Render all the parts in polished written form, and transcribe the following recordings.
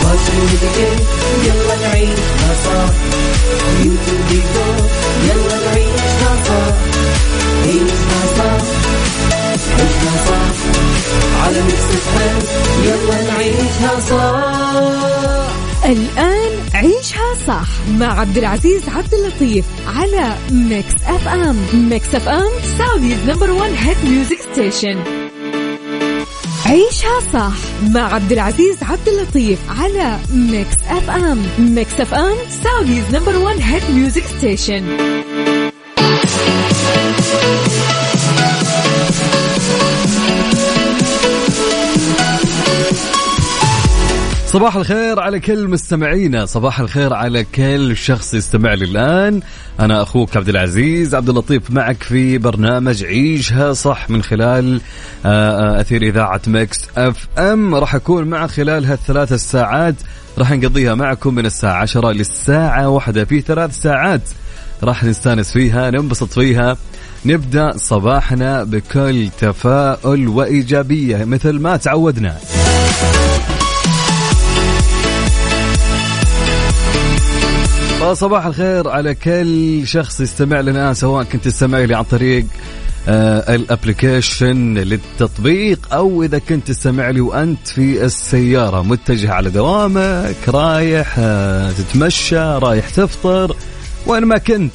فاصل وذكر يلا نعيشها صح، بيوت وديكور يلا نعيشها صح، عيشها صح، عيشها صح، على ميكس إف إم يلا نعيشها صح. الآن عيشها صح مع عبد العزيز عبد اللطيف على ميكس إف إم. ميكس إف إم سعوديز نمبر 1 هيت ميوزك ستيشن. عيشها صح مع عبد العزيز عبد اللطيف على ميكس إف إم. ميكس إف إم سعوديز نمبر 1 هيت ميوزك ستيشن. صباح الخير على كل مستمعينا، صباح الخير على كل شخص يستمع لي الآن. أنا أخوك عبد العزيز عبد اللطيف معك في برنامج عيشها صح من خلال أثير إذاعة ميكس إف إم. راح أكون معك خلال هالثلاث الساعات، راح نقضيها معكم من الساعة 10 للساعة 1. في 3 ساعات راح نستانس فيها، ننبسط فيها، نبدأ صباحنا بكل تفاؤل وإيجابية مثل ما تعودنا. صباح الخير على كل شخص يستمع لنا، سواء كنت تستمع لي عن طريق الابليكيشن للتطبيق، أو إذا كنت تستمع لي وأنت في السيارة متجه على دوامك، رايح تتمشى، رايح تفطر، وين ما كنت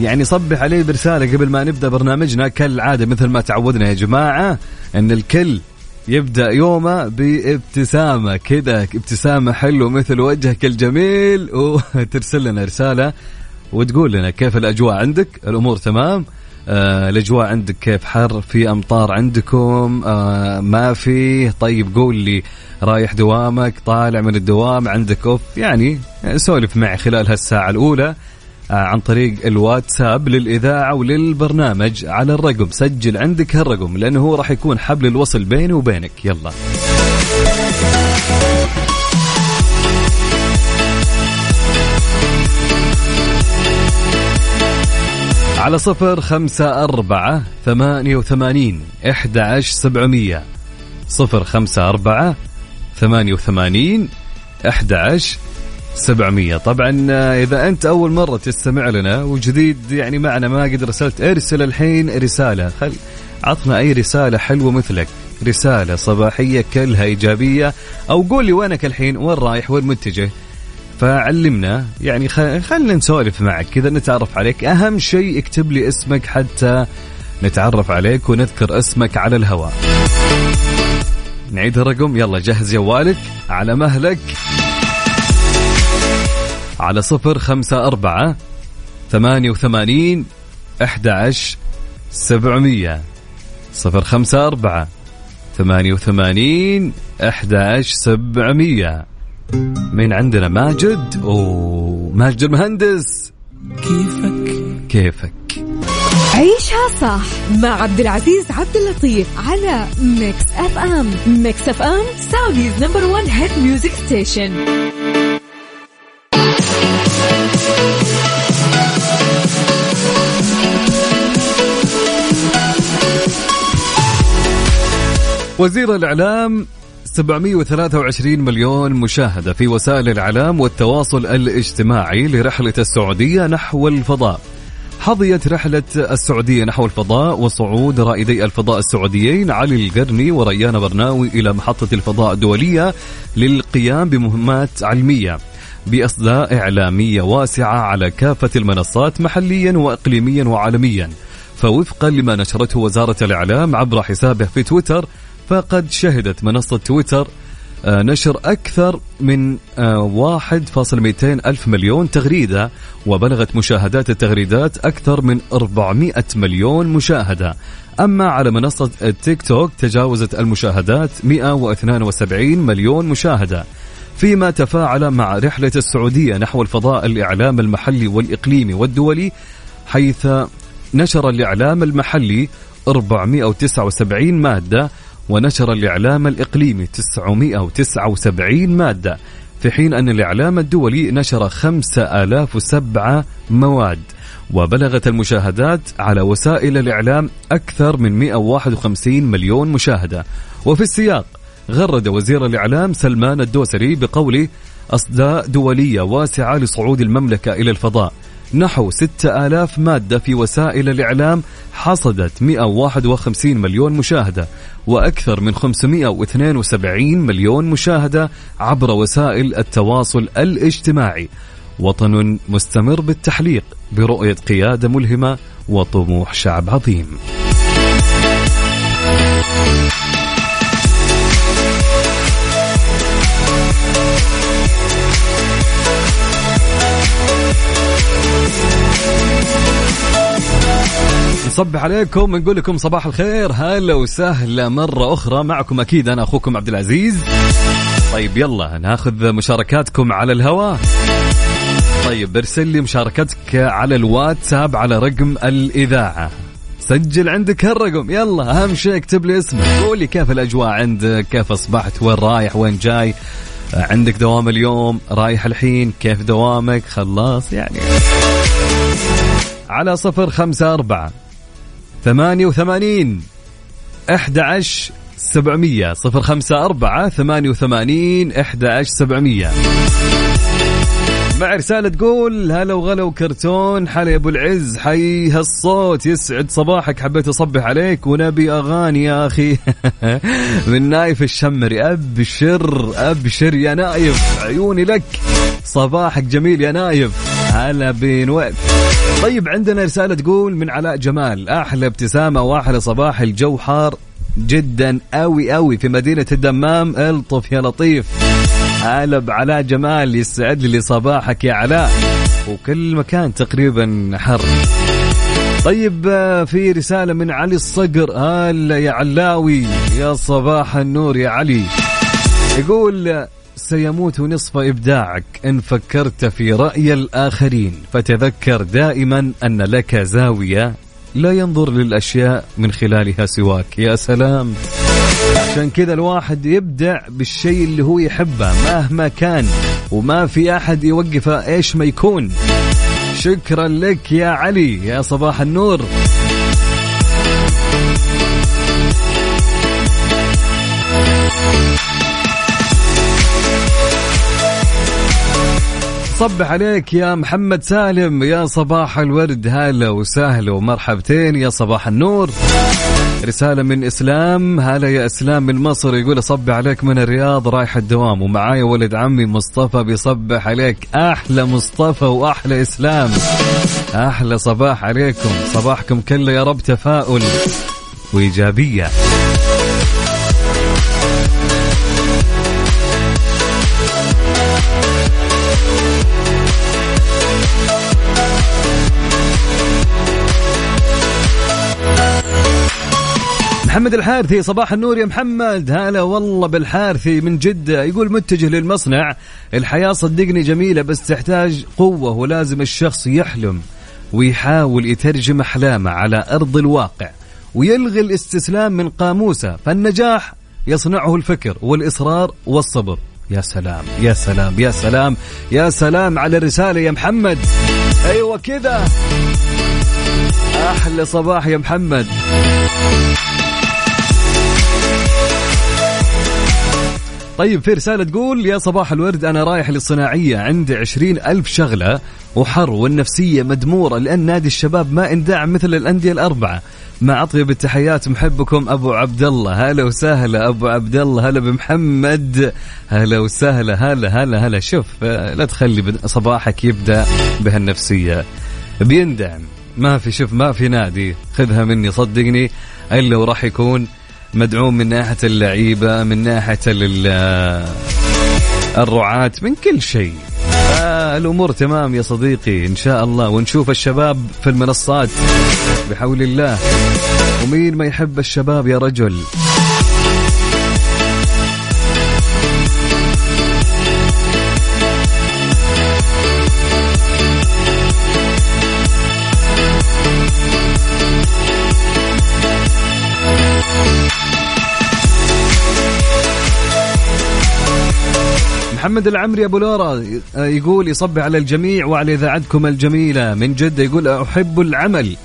يعني صبح عليه برسالة قبل ما نبدأ برنامجنا كالعادة مثل ما تعودنا يا جماعة، أن الكل يبدأ يومه بابتسامة كده، ابتسامة حلوة مثل وجهك الجميل، وترسل لنا رسالة وتقول لنا كيف الأجواء عندك، الأمور تمام، الأجواء عندك كيف، حر، في أمطار عندكم، ما في، طيب قول لي رايح دوامك، طالع من الدوام، عندك أوف، يعني سولف معي خلال هالساعة الأولى عن طريق الواتساب للإذاعة وللبرنامج على الرقم، سجل عندك هالرقم لأنه هو راح يكون حبل الوصل بيني وبينك. يلا على 0548811700، 0548811700. طبعا إذا أنت أول مرة تستمع لنا وجديد يعني معنا ما قد رسلت، ارسل الحين رسالة، عطنا أي رسالة حلوة مثلك، رسالة صباحية كلها إيجابية، أو قول لي وينك الحين، وين رايح، وين متجه، فعلمنا يعني، خلنا نسولف معك كذا، نتعرف عليك. أهم شيء اكتب لي اسمك حتى نتعرف عليك ونذكر اسمك على الهواء. نعيد الرقم، يلا جهز جوالك على مهلك، على 0548811700، 0548811700. مين عندنا؟ ماجد. ماجد المهندس، كيفك؟ عيشها صح مع عبد العزيز عبد اللطيف على ميكس إف إم. ميكس إف إم سعوديز نمبر 1 هيت ميوزك ستيشن. وزير الإعلام، 723 مليون مشاهدة في وسائل الإعلام والتواصل الاجتماعي لرحلة السعودية نحو الفضاء. حظيت رحلة السعودية نحو الفضاء وصعود رائدي الفضاء السعوديين علي القرني وريان برناوي إلى محطة الفضاء الدولية للقيام بمهمات علمية بإصداء إعلامية واسعة على كافة المنصات محليا وإقليميا وعالميا. فوفقا لما نشرته وزارة الإعلام عبر حسابه في تويتر، فقد شهدت منصة تويتر نشر أكثر من 1,200,000 مليون تغريدة، وبلغت مشاهدات التغريدات أكثر من 400 مليون مشاهدة. أما على منصة التيك توك تجاوزت المشاهدات 172 مليون مشاهدة. فيما تفاعل مع رحلة السعودية نحو الفضاء الإعلام المحلي والإقليمي والدولي، حيث نشر الإعلام المحلي 479 مادة ونشر الإعلام الإقليمي 979 مادة، في حين أن الإعلام الدولي نشر 5007 مواد. وبلغت المشاهدات على وسائل الإعلام أكثر من 151 مليون مشاهدة. وفي السياق غرد وزير الإعلام سلمان الدوسري بقوله أصداء دولية واسعة لصعود المملكة إلى الفضاء، نحو 6000 مادة في وسائل الإعلام حصدت 151 مليون مشاهدة وأكثر من 572 مليون مشاهدة عبر وسائل التواصل الاجتماعي. وطن مستمر بالتحليق برؤية قيادة ملهمة وطموح شعب عظيم. نصبح عليكم ونقول لكم صباح الخير، هلا وسهلا مرة أخرى. معكم أكيد أنا أخوكم عبد العزيز. طيب يلا ناخذ مشاركاتكم على الهواء. طيب ارسل لي مشاركتك على الواتساب على رقم الإذاعة، سجل عندك هالرقم، يلا أهم شيء اكتب لي اسمك، قولي كيف الأجواء عندك، كيف أصبحت، وين رايح، وين جاي، عندك دوام اليوم، رايح الحين، كيف دوامك، خلاص يعني. على 054-88-11700 054-88-11700 مع رسالة تقول هلا وغلا وكرتون، حلا أبو العز، حي هالصوت، يسعد صباحك، حبيت أصبح عليك ونبي أغاني يا أخي من نايف الشمري. أبشر أبشر يا نايف، عيوني لك، صباحك جميل يا نايف، هلا بين وقت. طيب عندنا رسالة تقول من علاء جمال، أحلى ابتسامة وأحلى صباح، الجو حار جدا أوي أوي في مدينة الدمام، الطف يا لطيف. هلا بعلاء جمال، يسعد لي صباحك يا علاء، وكل مكان تقريبا حر. طيب في رسالة من علي الصقر، هلا يا علاوي، يا صباح النور يا علي، يقول سيموت نصف إبداعك إن فكرت في رأي الآخرين، فتذكر دائما أن لك زاوية لا ينظر للأشياء من خلالها سواك. يا سلام، عشان كذا الواحد يبدع بالشيء اللي هو يحبه مهما كان، وما في أحد يوقفه إيش ما يكون. شكرا لك يا علي، يا صباح النور. صبح عليك يا محمد سالم، يا صباح الورد، هلا وسهلا ومرحبتين، يا صباح النور. رسالة من إسلام، هلا يا إسلام من مصر، يقول صب عليك من الرياض رايح الدوام، ومعاي ولد عمي مصطفى بيصبح عليك. أحلى مصطفى وأحلى إسلام، أحلى صباح عليكم، صباحكم كله يا رب تفاؤل وإيجابية. محمد الحارثي، صباح النور يا محمد، هلا والله بالحارثي من جدة، يقول متجه للمصنع، الحياة صدقني جميلة بس تحتاج قوة، ولازم الشخص يحلم ويحاول يترجم أحلامه على أرض الواقع، ويلغي الاستسلام من قاموسه، فالنجاح يصنعه الفكر والإصرار والصبر. يا سلام يا سلام يا سلام يا سلام على الرسالة يا محمد، أيوة كذا، أحلى صباح يا محمد. طيب في رسالة تقول يا صباح الورد، أنا رايح للصناعية، عندي 20,000 شغلة وحر، والنفسية مدمورة لأن نادي الشباب ما اندعم مثل الأندية الأربعة، مع أطيب التحيات محبكم أبو عبد الله. هلا وسهلا أبو عبد الله، هلا بمحمد، هلا وسهلا، هلا هلا هلا. شوف لا تخلي صباحك يبدأ بهالنفسية، بيندعم ما في، شوف ما في نادي خذها مني صدقني إلا وراح يكون مدعوم من ناحية اللعيبة، من ناحية الرعاة، من كل شيء. الأمور تمام يا صديقي إن شاء الله، ونشوف الشباب في المنصات بحول الله، ومين ما يحب الشباب يا رجل. محمد العمري أبو لورا يقول يصب على الجميع وعلى إذاعتكم الجميلة من جدة، يقول أحب العمل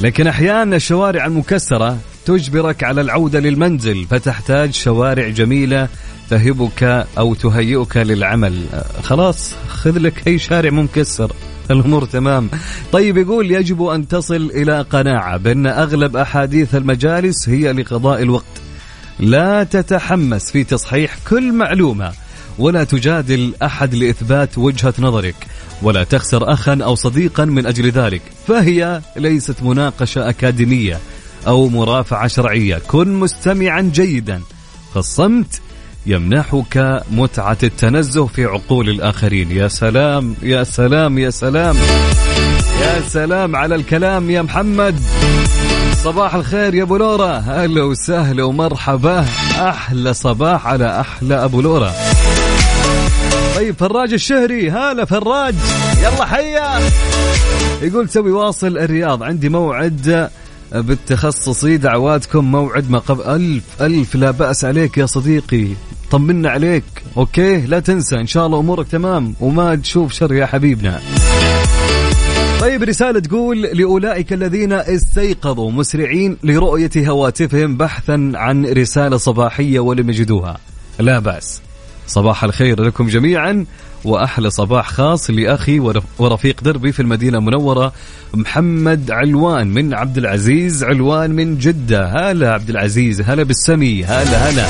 لكن أحيانا الشوارع المكسرة تجبرك على العودة للمنزل، فتحتاج شوارع جميلة تهبك أو تهيئك للعمل. خلاص خذ لك أي شارع مكسر، الأمور تمام. طيب يقول يجب أن تصل إلى قناعة بأن أغلب أحاديث المجالس هي لقضاء الوقت، لا تتحمس في تصحيح كل معلومة، ولا تجادل أحد لإثبات وجهة نظرك، ولا تخسر أخا أو صديقا من أجل ذلك، فهي ليست مناقشة أكاديمية أو مرافعة شرعية. كن مستمعا جيدا، فالصمت يمنحك متعة التنزه في عقول الآخرين. يا سلام يا سلام يا سلام يا سلام على الكلام يا محمد. صباح الخير يا أبو لورا، هلا وسهلا ومرحبا، أحلى صباح على أحلى أبو لورا. طيب فراج الشهري، هلا فراج، يلا حيا. يقول سوي واصل الرياض، عندي موعد بالتخصصي، دعواتكم موعد ما قبل. ألف لا بأس عليك يا صديقي، طمنا عليك، أوكي لا تنسى إن شاء الله أمورك تمام وما تشوف شر يا حبيبنا. طيب رسالة تقول لأولئك الذين استيقظوا مسرعين لرؤية هواتفهم بحثا عن رسالة صباحية ولم يجدوها، لا بأس. صباح الخير لكم جميعا، وأحلى صباح خاص لأخي ورفيق دربي في المدينة المنورة محمد علوان من عبد العزيز علوان من جدة. هلا عبد العزيز، هلا بالسمي، هلا هلا،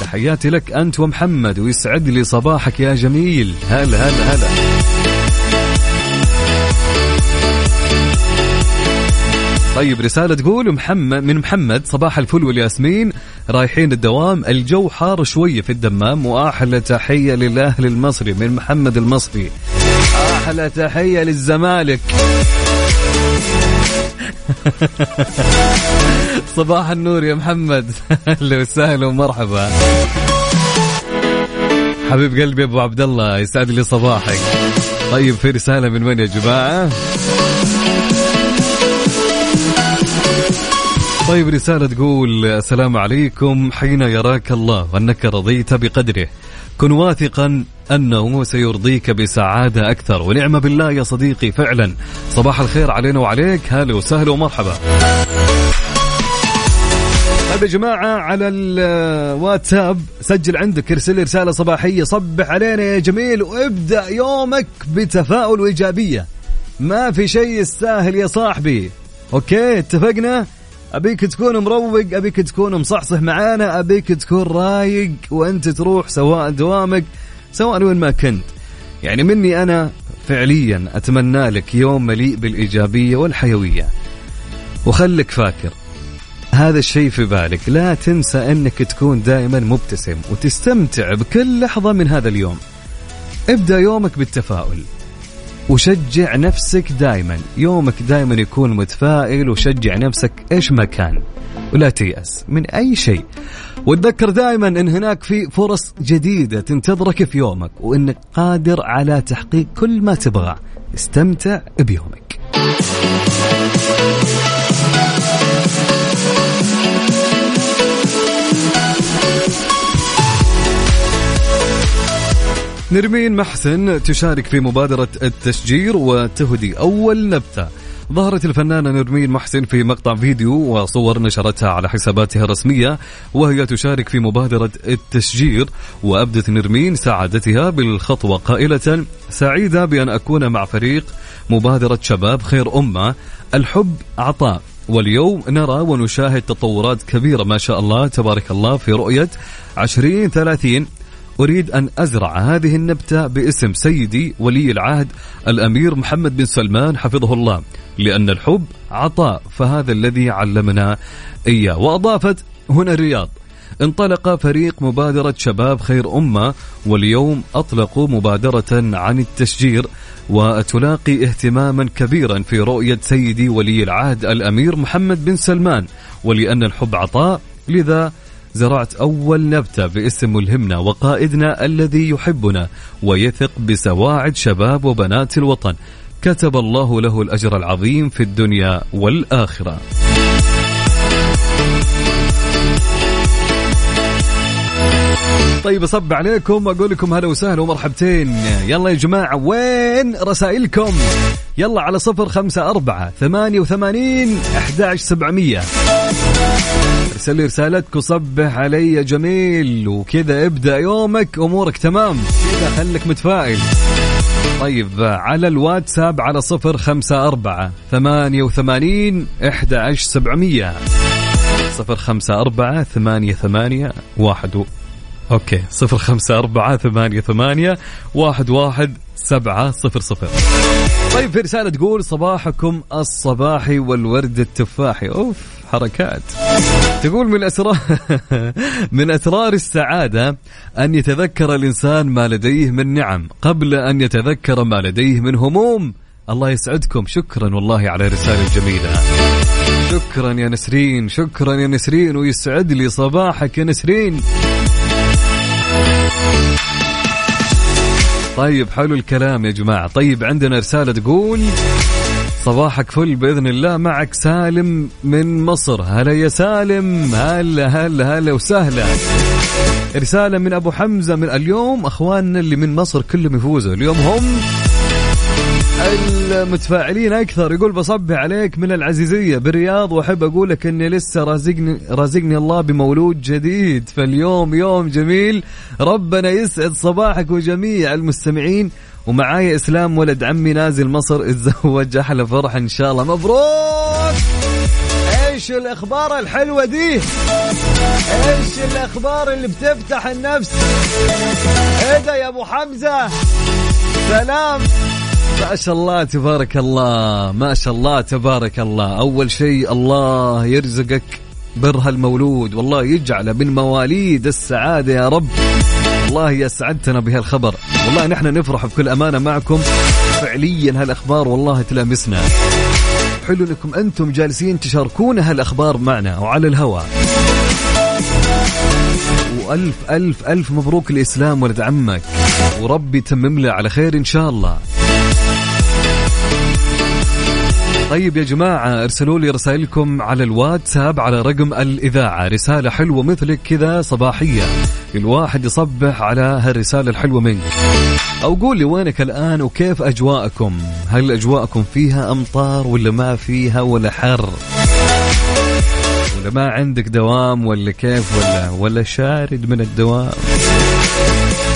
تحياتي لك أنت ومحمد، ويسعد لي صباحك يا جميل. هلا هلا هلا. طيب رسالة تقول محمد صباح الفل والياسمين، رايحين الدوام، الجو حار شوية في الدمام، وأحلى تحية للأهل المصري من محمد المصري، أحلى تحية للزمالك. صباح النور يا محمد، أهلا وسهلا ومرحبا حبيب قلبي أبو عبد الله، يسعد لي صباحك. طيب في رسالة من وين يا جماعة؟ طيب رسالة تقول السلام عليكم، حين يراك الله أنك رضيت بقدره كن واثقا أنه سيرضيك بسعادة أكثر، ونعم بالله يا صديقي فعلا. صباح الخير علينا وعليك، هلا وسهلا ومرحبا. طيب يا جماعة على الواتساب سجل عندك، ارسل رسالة صباحية، صبح علينا يا جميل، وابدأ يومك بتفاؤل وإيجابية، ما في شيء يستاهل يا صاحبي، أوكي اتفقنا؟ أبيك تكون مروق، أبيك تكون مصحصح معانا، أبيك تكون رايق وأنت تروح سواء دوامك سواء وين ما كنت. يعني مني أنا فعليا أتمنى لك يوم مليء بالإيجابية والحيوية، وخلك فاكر هذا الشيء في بالك، لا تنسى أنك تكون دائما مبتسم وتستمتع بكل لحظة من هذا اليوم. ابدأ يومك بالتفاؤل وشجع نفسك دائما، يومك دائما يكون متفائل، وشجع نفسك إيش ما كان، ولا تيأس من أي شيء، وتذكر دائما إن هناك في فرص جديدة تنتظرك في يومك، وإنك قادر على تحقيق كل ما تبغى. استمتع بيومك. نرمين محسن تشارك في مبادرة التشجير وتهدي أول نبتة. ظهرت الفنانة نرمين محسن في مقطع فيديو وصور نشرتها على حساباتها الرسمية وهي تشارك في مبادرة التشجير، وأبدت نرمين سعادتها بالخطوة قائلة سعيدة بأن أكون مع فريق مبادرة شباب خير أمة، الحب عطاء، واليوم نرى ونشاهد تطورات كبيرة ما شاء الله تبارك الله في رؤية 2030. أريد أن أزرع هذه النبتة باسم سيدي ولي العهد الأمير محمد بن سلمان حفظه الله، لأن الحب عطاء فهذا الذي علمنا إياه. وأضافت هنا الرياض انطلق فريق مبادرة شباب خير أمة، واليوم أطلقوا مبادرة عن التشجير وتلاقي اهتماما كبيرا في رؤية سيدي ولي العهد الأمير محمد بن سلمان، ولأن الحب عطاء لذا زرعت أول نبتة باسم ملهمنا وقائدنا الذي يحبنا ويثق بسواعد شباب وبنات الوطن، كتب الله له الأجر العظيم في الدنيا والآخرة. طيب أصب عليكم أقول لكم هلا وسهلا ومرحبتين. يلا يا جماعة وين رسائلكم؟ يلا على 054-88-11700 ارسلي رسالتك وصبح علي يا جميل، وكذا ابدأ يومك أمورك تمام، كذا خلك متفائل. طيب على الواتساب على 054-88-11700 054-88-1 أوكي 054-88-11700. طيب في رسالة تقول صباحكم الصباحي والورد التفاحي. أوف حركات. تقول من أسرار السعادة أن يتذكر الإنسان ما لديه من نعم قبل أن يتذكر ما لديه من هموم. الله يسعدكم. شكرا والله على الرسالة الجميلة. شكرا يا نسرين ويسعد لي صباحك يا نسرين. طيب حلو الكلام يا جماعة. طيب عندنا رسالة تقول صباحك فل بإذن الله، معك سالم من مصر. هلا يا سالم، هلا وسهلا. رسالة من أبو حمزة، من اليوم أخواننا اللي من مصر كلهم يفوزوا، اليوم هم المتفاعلين أكثر. يقول بصبي عليك من العزيزية بالرياض، وأحب أقولك أني لسه رازقني الله بمولود جديد، فاليوم يوم جميل. ربنا يسعد صباحك وجميع المستمعين، ومعايا إسلام ولد عمي نازل مصر اتزوج، أحلى فرح إن شاء الله. مبروك. إيش الأخبار الحلوة دي؟ إيش الأخبار اللي بتفتح النفس؟ إيه ده يا أبو حمزة؟ سلام. ما شاء الله تبارك الله، ما شاء الله تبارك الله. أول شيء الله يرزقك بر هالمولود، والله يجعله من مواليد السعادة يا رب. والله يسعدتنا بهالخبر، والله نحن نفرح بكل أمانة معكم. فعليا هالأخبار والله تلامسنا. حلو لكم أنتم جالسين تشاركون هالأخبار معنا وعلى الهواء. وألف ألف ألف مبروك لإسلام ولد عمك، وربي تمم له على خير إن شاء الله. طيب يا جماعة ارسلوا لي رسائلكم على الواتساب على رقم الإذاعة. رسالة حلوة مثلك كذا صباحية، الواحد يصبح على هالرسالة الحلوة منك. أو قول لي وينك الآن وكيف أجواءكم، هل أجواءكم فيها أمطار ولا ما فيها، ولا حر ولا ما عندك دوام، ولا كيف، ولا شارد من الدوام.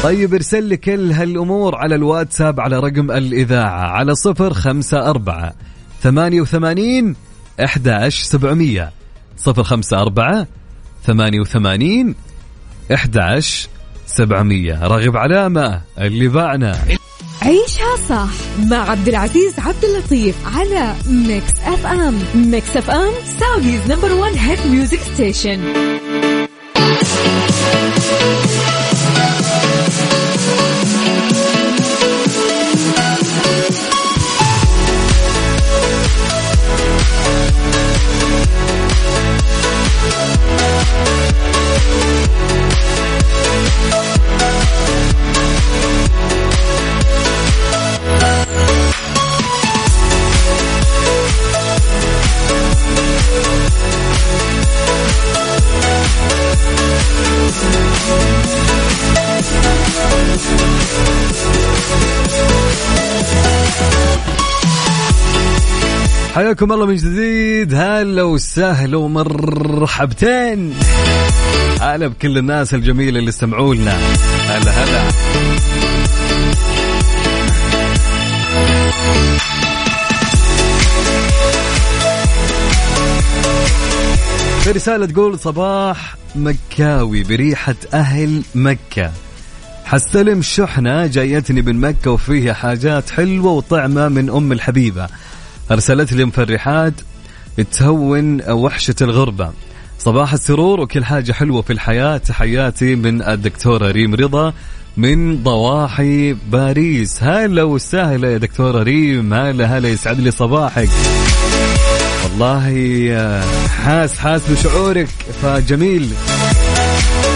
طيب ارسل لي كل هالأمور على الواتساب على رقم الإذاعة على 054-88-11700 054-88-11700. راغب علامة اللي باعنا. عيشها صح مع عبد العزيز عبد اللطيف على ميكس إف إم. ميكس إف إم سعوديز نمبر 1 هيت ميوزك ستيشن. حياكم الله من جديد، هلا وسهلا ومرحبتين. هلا بكل الناس الجميلة اللي استمعوا لنا، هلا هلا. في رسالة تقول صباح مكاوي بريحة أهل مكة، حستلم شحنة جايتني من مكة وفيها حاجات حلوة وطعمة من أم الحبيبة، أرسلت لي مفرحات تهون وحشة الغربة، صباح السرور وكل حاجة حلوة في الحياة، تحياتي من الدكتورة ريم رضا من ضواحي باريس. هلا وسهلا يا دكتورة ريم، هلا يسعد لي صباحك. والله حاس بشعورك، فجميل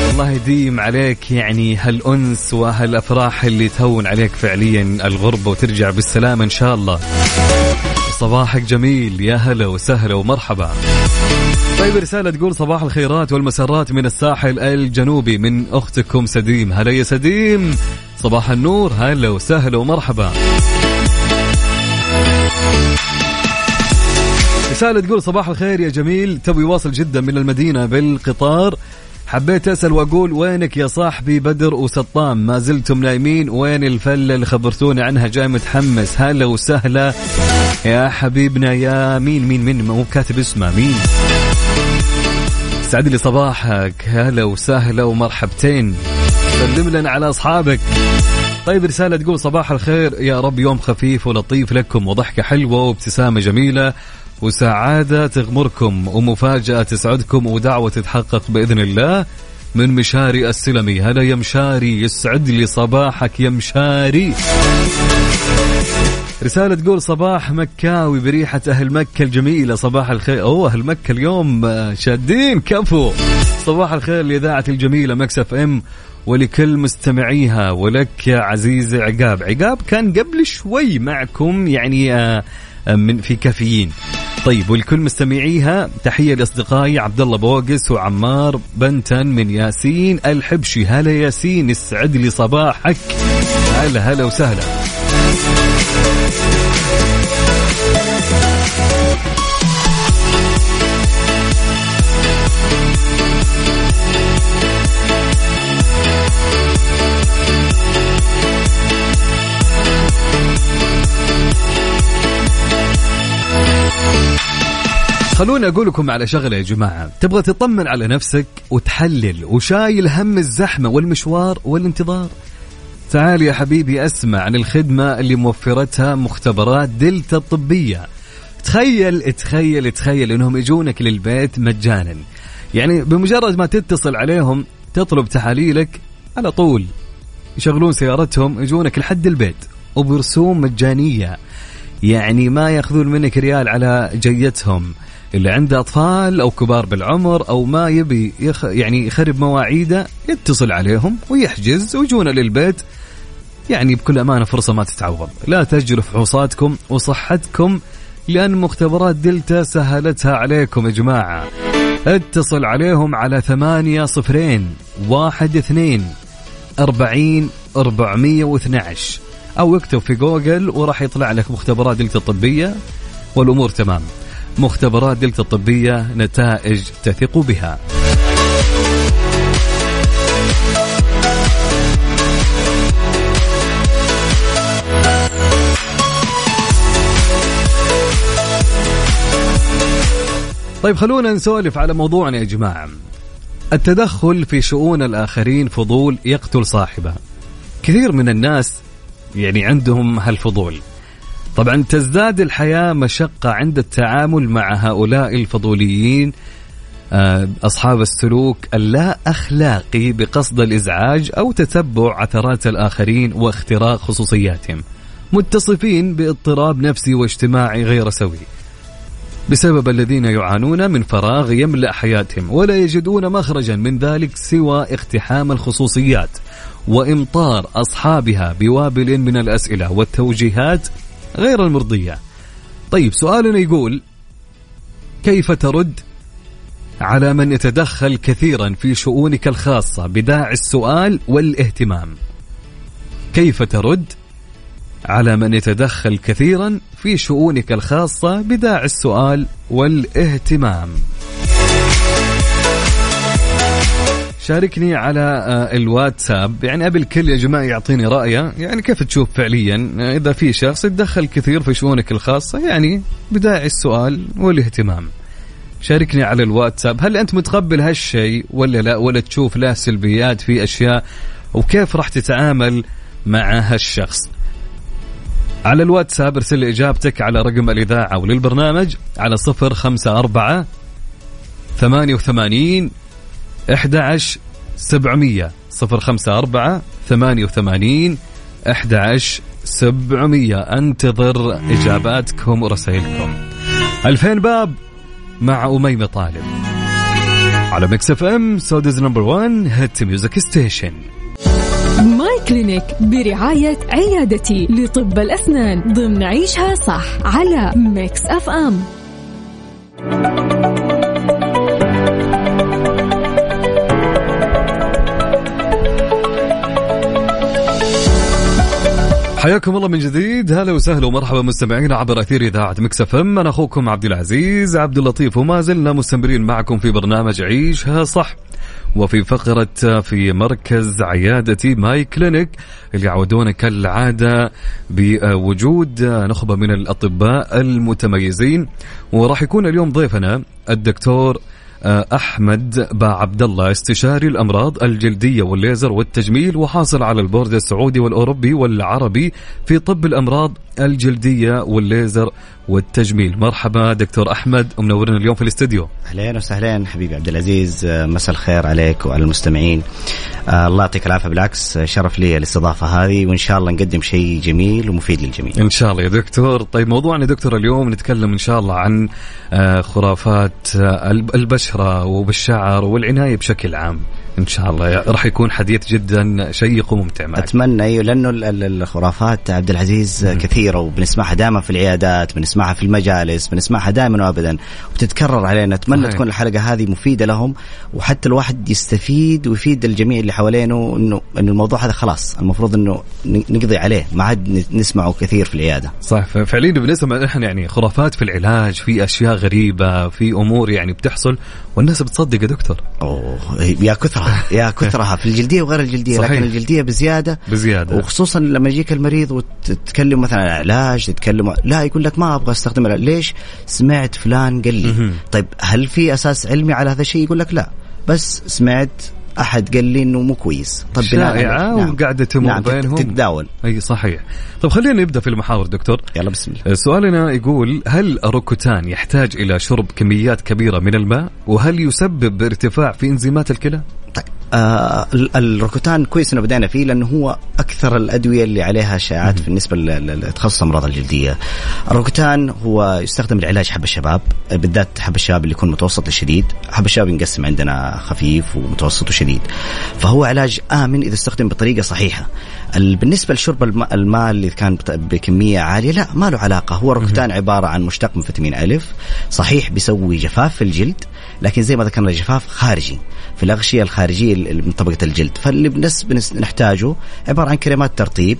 والله يديم عليك يعني هالأنس وهالأفراح اللي تهون عليك فعليا الغربة، وترجع بالسلامة إن شاء الله. صباحك جميل. يا هلا وسهلا ومرحبا. طيب رسالة تقول صباح الخيرات والمسرات من الساحل الجنوبي من أختكم سديم. هلا يا سديم، صباح النور، هلا وسهلا ومرحبا. رسالة تقول صباح الخير يا جميل، تبي واصل جدا من المدينة بالقطار، حبيت أسأل وأقول وينك يا صاحبي بدر وسطام، ما زلتم نايمين؟ وين الفلة اللي خبرتوني عنها؟ جاي متحمس. هلا وسهلا يا حبيبنا يا مين مو كاتب اسمه مين. سعد لي صباحك، هلا وسهلا ومرحبتين، سلم لنا على أصحابك. طيب رسالة تقول صباح الخير يا رب، يوم خفيف ولطيف لكم وضحكة حلوة وابتسامة جميلة وسعادة تغمركم ومفاجأة تسعدكم ودعوة تتحقق بإذن الله من مشاري السلمي. هلا يا مشاري، يسعد لي صباحك يا مشاري. رسالة تقول صباح مكاوي بريحة أهل مكة الجميلة. صباح الخير، أوه أهل مكة اليوم شادين كفو. صباح الخير لإذاعة الجميلة ميكس إف إم ولكل مستمعيها، ولك يا عزيز عقاب. عقاب كان قبل شوي معكم يعني من في كافيين. طيب ولكل مستمعيها تحية لأصدقائي عبد الله بوقس وعمار بنتن من ياسين الحبشي. هلا ياسين، يسعد لي صباحك، هلا هلا وسهلا. خلونا أقول لكم على شغلة يا جماعة، تبغى تطمن على نفسك وتحلل وشايل هم الزحمة والمشوار والانتظار، تعال يا حبيبي أسمع عن الخدمة اللي موفرتها مختبرات دلتا الطبية. تخيل تخيل تخيل إنهم يجونك للبيت مجانا، يعني بمجرد ما تتصل عليهم تطلب تحاليلك على طول يشغلون سيارتهم يجونك لحد البيت وبرسوم مجانية، يعني ما يأخذون منك ريال على جيتهم. اللي عنده أطفال أو كبار بالعمر أو ما يبي يعني يخرب مواعيده يتصل عليهم ويحجز ويجونا للبيت، يعني بكل أمانة فرصة ما تتعوض. لا تجروا فحوصاتكم وصحتكم لأن مختبرات دلتا سهلتها عليكم يا جماعة. اتصل عليهم على 802-12-40-412 أو اكتب في جوجل وراح يطلع لك مختبرات دلتا الطبية والأمور تمام. مختبرات دلتا الطبية، نتائج تثق بها. طيب خلونا نسولف على موضوعنا يا جماعة، التدخل في شؤون الآخرين فضول يقتل صاحبه. كثير من الناس يعني عندهم هالفضول. طبعا تزداد الحياة مشقة عند التعامل مع هؤلاء الفضوليين أصحاب السلوك اللا أخلاقي بقصد الإزعاج أو تتبع عثرات الآخرين واختراق خصوصياتهم، متصفين باضطراب نفسي واجتماعي غير سوي بسبب الذين يعانون من فراغ يملأ حياتهم ولا يجدون مخرجا من ذلك سوى اقتحام الخصوصيات وإمطار أصحابها بوابل من الأسئلة والتوجيهات غير المرضية. طيب سؤالنا يقول كيف ترد على من يتدخل كثيرا في شؤونك الخاصة بداعي السؤال والاهتمام؟ كيف ترد على من يتدخل كثيرا في شؤونك الخاصة بداعي السؤال والاهتمام؟ شاركني على الواتساب، يعني قبل كل يا جماعة يعطيني رأيه، يعني كيف تشوف فعليا إذا في شخص يتدخل كثير في شؤونك الخاصة يعني بداعي السؤال والاهتمام. شاركني على الواتساب، هل أنت متقبل هالشيء ولا لا، ولا تشوف له سلبيات في أشياء، وكيف راح تتعامل مع هالشخص؟ على الواتساب ارسل إجابتك على رقم الإذاعة وللبرنامج على 054-88-11700 054-88-11700. أنتظر إجاباتكم ورسائلكم. 2000 باب مع أميمة طالب على ميكس إف إم سودز نمبر 1 هات ميوزك ستيشن. ماي كلينك برعاية عيادتي لطب الأسنان ضمن عيشها صح على ميكس إف إم. حياكم الله من جديد، هلا وسهلا ومرحبا مستمعينا عبر أثير إذاعة ميكس إف إم. أنا أخوكم عبد العزيز عبد اللطيف، وما زلنا مستمرين معكم في برنامج عيشها صح، وفي فقرة في مركز عيادتي ماي كلينك اللي عودونا كالعادة بوجود نخبة من الأطباء المتميزين، وراح يكون اليوم ضيفنا الدكتور أحمد باعبدالله، استشاري الأمراض الجلدية والليزر والتجميل، وحاصل على البورد السعودي والأوروبي والعربي في طب الأمراض الجلدية والليزر والتجميل. مرحبا دكتور أحمد، منورنا اليوم في الاستديو. أهلين وسهلين حبيبي عبد العزيز، مساء الخير عليك وعلى المستمعين. الله يعطيك العافية، بالعكس شرف لي الاستضافة هذه، وإن شاء الله نقدم شيء جميل ومفيد للجميع إن شاء الله يا دكتور. طيب موضوعنا دكتور اليوم نتكلم إن شاء الله عن خرافات البشرة وبالشعر والعناية بشكل عام. إن شاء الله راح يكون حديث جدا شيق وممتع معك. أتمنى أيوه، لأنه الخرافات عبد العزيز كثيرة، وبنسمعها دائما في العيادات، بنسمعها في المجالس، بنسمعها دائما وأبدا، وبتتكرر علينا. أتمنى تكون الحلقة هذه مفيدة لهم، وحتى الواحد يستفيد ويفيد الجميع اللي حوالينه، إنه الموضوع هذا خلاص المفروض إنه نقضي عليه، ما عاد نسمعه كثير في العيادة. صح، فعليا بنسمع نحن يعني خرافات في العلاج، في أشياء غريبة، في أمور يعني بتحصل والناس بتصدق يا دكتور. يا كثرة يا كثرها في الجلدية وغير الجلدية. صحيح. لكن الجلدية بزيادة، وخصوصا لما يجيك المريض وتتكلم مثلا عن علاج، تتكلم لا يقول لك ما أبغى استخدمها، ليش؟ سمعت فلان قال لي. طيب هل في أساس علمي على هذا الشيء؟ يقول لك لا، بس سمعت أحد قال لي إنه مو كويس. طب شائعة وقاعدة تمر بينهم، تتداول. أي صحيح. طب خلينا نبدأ في المحاور دكتور، يلا بسم الله. سؤالنا يقول: هل الروكتان يحتاج إلى شرب كميات كبيرة من الماء، وهل يسبب ارتفاع في إنزيمات الكلى؟ الروكتان كويس إنه بدأنا فيه، لأنه هو أكثر الأدوية اللي عليها شائعات بالنسبة لتخصص أمراض الجلدية. الروكتان هو يستخدم لعلاج حب الشباب، بالذات حب الشباب اللي يكون متوسط لشديد. حب الشباب ينقسم عندنا خفيف ومتوسط وشديد، فهو علاج آمن إذا استخدم بطريقة صحيحة. بالنسبة لشرب الماء اللي كان بكمية عالية، لا ما له علاقة. هو الروكتان عبارة عن مشتق من فيتامين ألف، صحيح بيسوي جفاف في الجلد، لكن زي ما ذكرنا جفاف خارجي في الأغشية الخارجية من طبقة الجلد. فاللي نحتاجه عبارة عن كريمات ترطيب،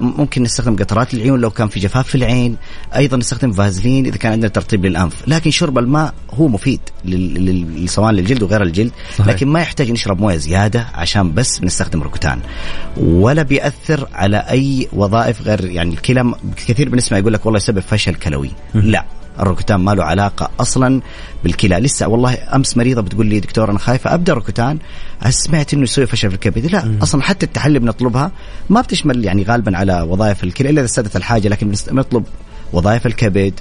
ممكن نستخدم قطرات العيون لو كان في جفاف في العين، أيضا نستخدم فازلين إذا كان عندنا ترطيب للأنف. لكن شرب الماء هو مفيد سواء للجلد وغير الجلد. صحيح. لكن ما يحتاج نشرب موية زيادة عشان بس بنستخدم روكتان، ولا بيأثر على أي وظائف غير يعني الكلى. كثير بنسمع يقول لك والله يسبب فشل كلوي. لا، الروكتان ما له علاقة أصلا بالكلى. لسه والله أمس مريضة بتقول لي دكتور أنا خايفة أبدأ روكتان، سمعت إنه يسوي فشل في الكبد. لا أصلا حتى التحلي بنطلبها ما بتشمل يعني غالبا على وظائف الكلى إلا إذا سدت الحاجة، لكن بنطلب وظائف الكبد،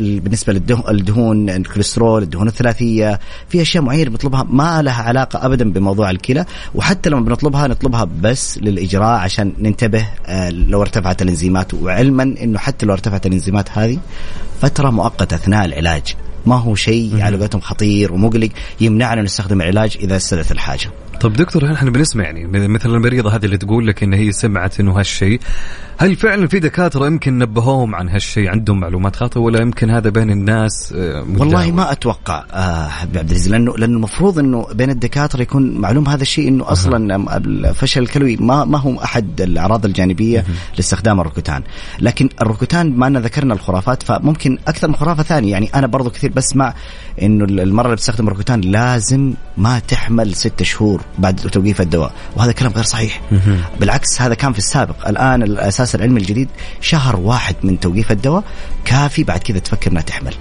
بالنسبة للدهون، الكوليسترول، الدهون الثلاثية، في أشياء معينة بنطلبها ما لها علاقة أبدا بموضوع الكلى. وحتى لما نطلبها بس للإجراء عشان ننتبه لو ارتفعت الإنزيمات، وعلما إنه حتى لو ارتفعت الإنزيمات هذه فترة مؤقتة أثناء العلاج، ما هو شيء على قولتهم خطير ومقلق يمنعنا نستخدم العلاج إذا استدت الحاجة. طب دكتور احنا بنسمع يعني مثل المريضة هذه اللي تقول لك إن هي سمعت إنه هالشيء، هل فعلا في دكاترة يمكن نبهوهم عن هالشيء، عندهم معلومات خاطئة، ولا يمكن هذا بين الناس؟ والله ما أتوقع حبيبي عبد العزيز، لأنه المفروض إنه بين الدكاترة يكون معلوم هذا الشيء، إنه أصلا الفشل الكلوي ما هو أحد الأعراض الجانبية لاستخدام الروكتان. لكن الروكتان ما أنا ذكرنا الخرافات، فممكن أكثر من خرافة ثانية. يعني أنا برضو كثير بسمع إنه المرة اللي بتستخدم روكتان لازم ما تحمل 6 شهور بعد توقيف الدواء، وهذا كلام غير صحيح. بالعكس هذا كان في السابق، الآن الأساس العلمي الجديد 1 شهر من توقيف الدواء كافي، بعد كذا تفكر إنها تحمل.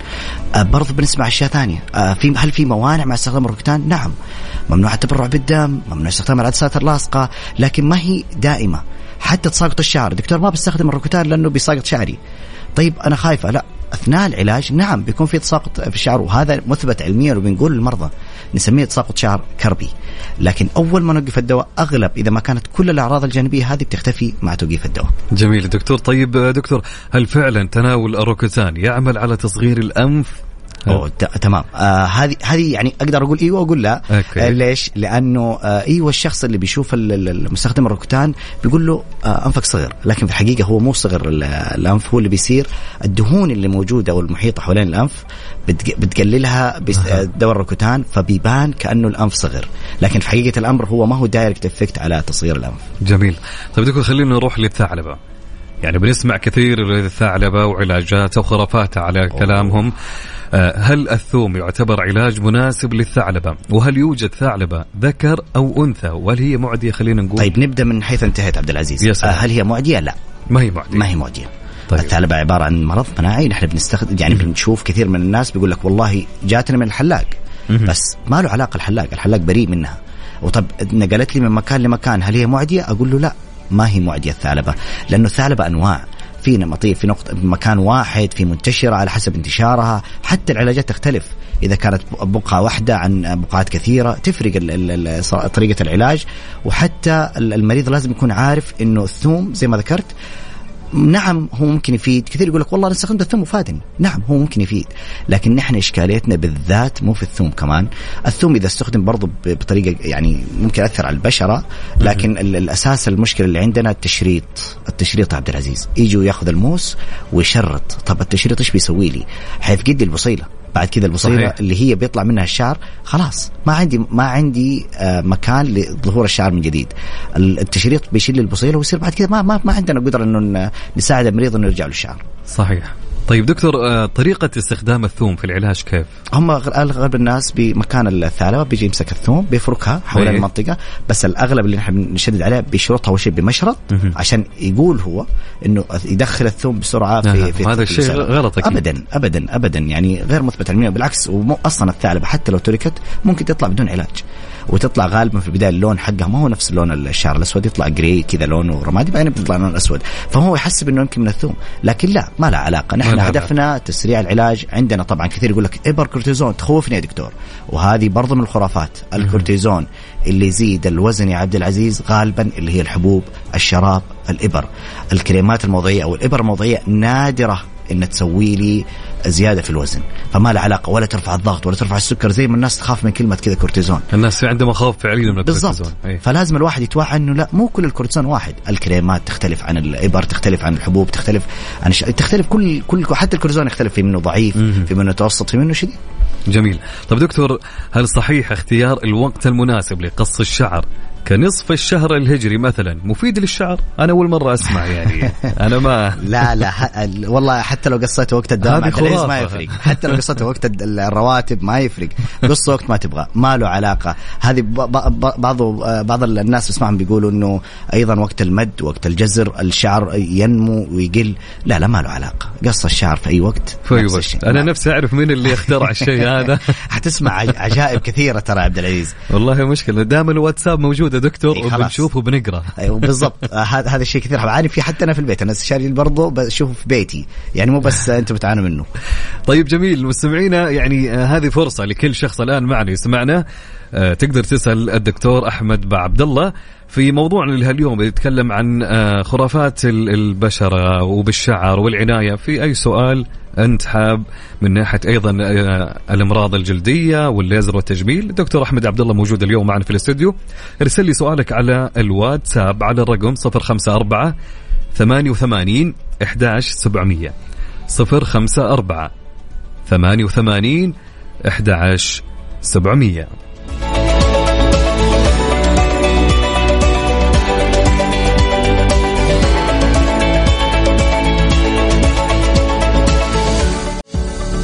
برضو بنسمع أشياء ثانية. هل في موانع مع استخدام الروكتان؟ نعم، ممنوع التبرع بالدم، ممنوع استخدام العدسات اللاصقة، لكن ما هي دائمة. حتى تساقط الشعر، دكتور ما بستخدم الروكتان لأنه بيساقط شعري. طيب أنا خايفة، لا، أثناء العلاج نعم بيكون في تساقط في الشعر، وهذا مثبت علميا وبنقول للمرضى، نسميه تساقط شعر كربي. لكن أول ما نوقف الدواء أغلب إذا ما كانت كل الأعراض الجانبية هذه بتختفي مع توقيف الدواء. جميل دكتور. طيب دكتور، هل فعلا تناول الروكتان يعمل على تصغير الأنف تمام. هذه يعني اقدر اقول ايوه واقول لا. ليش؟ لانه ايوه الشخص اللي بيشوف المستخدم الروكتان بيقول له انفك صغير، لكن في الحقيقه هو مو صغر الانف، هو اللي بيصير الدهون اللي موجوده والمحيطه حوالين الانف بتقللها دواء الروكتان، فبيبان كانه الانف صغير، لكن في حقيقه الامر هو ما هو دايركت افكت على تصغير الانف. جميل. طيب دكتور خلينا نروح للثعلبه، يعني بنسمع كثير للثعلبة وعلاجاتها وخرافاتها على كلامهم. هل الثوم يعتبر علاج مناسب للثعلبة؟ وهل يوجد ثعلبة ذكر أو أنثى؟ وهل هي معدية؟ خلينا نقول طيب نبدأ من حيث انتهت عبد العزيز. هل هي معدية؟ لا، ما هي معدية، ما هي معدية. طيب. الثعلبة عبارة عن مرض مناعي، نحن بنستخدم يعني بنشوف كثير من الناس بيقول لك والله جاتنا من الحلاق، بس ما له علاقة الحلاق، الحلاق بريء منها. وطب نقلت لي من مكان لمكان، هل هي معدية؟ أقول له لا، ما هي معدية الثعلبة، لأنه الثعلبة أنواع، في نمطية في نقطة مكان واحد، في منتشرة على حسب انتشارها، حتى العلاجات تختلف، إذا كانت بقعة واحدة عن بقعات كثيرة تفرق طريقة العلاج. وحتى المريض لازم يكون عارف إنه الثوم زي ما ذكرت نعم هو ممكن يفيد، كثير يقول لك والله أنا استخدمت الثوم وفادني، نعم هو ممكن يفيد، لكن نحن إشكاليتنا بالذات مو في الثوم. كمان الثوم إذا استخدم برضو بطريقة يعني ممكن أثر على البشرة، لكن الأساس المشكلة اللي عندنا التشريط عبد العزيز، يجوا يأخذ الموس ويشرط. طب التشريط إيش بيسوي لي؟ حيفقد لي البصيلة، بعد كده البصيلة صحيح. اللي هي بيطلع منها الشعر خلاص ما عندي مكان لظهور الشعر من جديد، التشريط بيشيل البصيلة ويصير بعد كده ما عندنا قدرة إنه نساعد المريض إنه يرجع له الشعر. صحيح. طيب دكتور، طريقة استخدام الثوم في العلاج كيف؟ هم أغلب الناس بمكان الثعلبة بيجي يمسك الثوم بيفركها حول المنطقة، بس الأغلب اللي نحن نشدد عليه بيشرطها وشي بمشرط عشان يقول هو إنه يدخل الثوم بسرعة في هذا الشيء غلط أكيد. أبدا يعني غير مثبت علميا، بالعكس. وأصلا الثعلبة حتى لو تركت ممكن تطلع بدون علاج، وتطلع غالبا في البداية اللون حقها ما هو نفس لون الشعر الأسود، يطلع جري كذا لونه رمادي، بعدين بتطلع لون أسود، فهو يحسب إنه يمكن من الثوم، لكن لا، ما له علاقة. نحن هدفنا تسريع العلاج. عندنا طبعا كثير يقول لك إبر كورتيزون، تخوفني يا دكتور، وهذه برضه من الخرافات. الكورتيزون اللي يزيد الوزن يا عبد العزيز غالبا اللي هي الحبوب، الشراب، الإبر، الكريمات الموضعية أو الإبر الموضعية نادرة إن تسوي لي زيادة في الوزن، فما له علاقة، ولا ترفع الضغط ولا ترفع السكر زي ما الناس تخاف من كلمة كذا كورتيزون. الناس عندها مخاوف فعليا من الكورتيزون. فلازم الواحد يتوعى إنه لا، مو كل الكورتيزون واحد، الكريمات تختلف عن الإبر، تختلف عن الحبوب، تختلف عن تختلف كل حتى الكورتيزون يختلف، في منه ضعيف، في منه متوسط، في منه شديد. جميل. طب دكتور، هل صحيح اختيار الوقت المناسب لقص الشعر كنصف الشهر الهجري مثلا مفيد للشعر؟ أنا أول مرة أسمع يعني أنا ما لا والله حتى لو قصيته وقت الدوام ما يفرق، حتى لو قصيته وقت الرواتب ما يفرق، قصه وقت ما تبغى، ما له علاقة. هذه بعض الناس بسمعهم بيقولوا إنه أيضا وقت المد، وقت الجزر الشعر ينمو ويقل، لا ما له علاقة، قص الشعر في أي وقت. أنا نفسي أعرف مين اللي اخترع الشيء هذا. هتسمع عجائب كثيرة ترى عبد العزيز، والله مشكلة، دائما الواتساب موجود دكتور وبنشوف وبنقرا. ايوه بالضبط. هذا الشيء كثير بعاني فيه، حتى انا في البيت، انا استشاري برضه بشوفه في بيتي، يعني مو بس انتم بتعانوا منه. طيب جميل. مستمعينا يعني هذه فرصه لكل شخص الان معنا يسمعنا، تقدر تسال الدكتور احمد باعبدالله في موضوعنا اليوم، بيتكلم عن خرافات البشره وبالشعر والعنايه، في اي سؤال انت حاب من ناحيه ايضا الامراض الجلديه والليزر والتجميل. الدكتور احمد عبد الله موجود اليوم معنا في الاستوديو. ارسل لي سؤالك على الواتساب على الرقم 054 88 11 700، 054 88 11 700.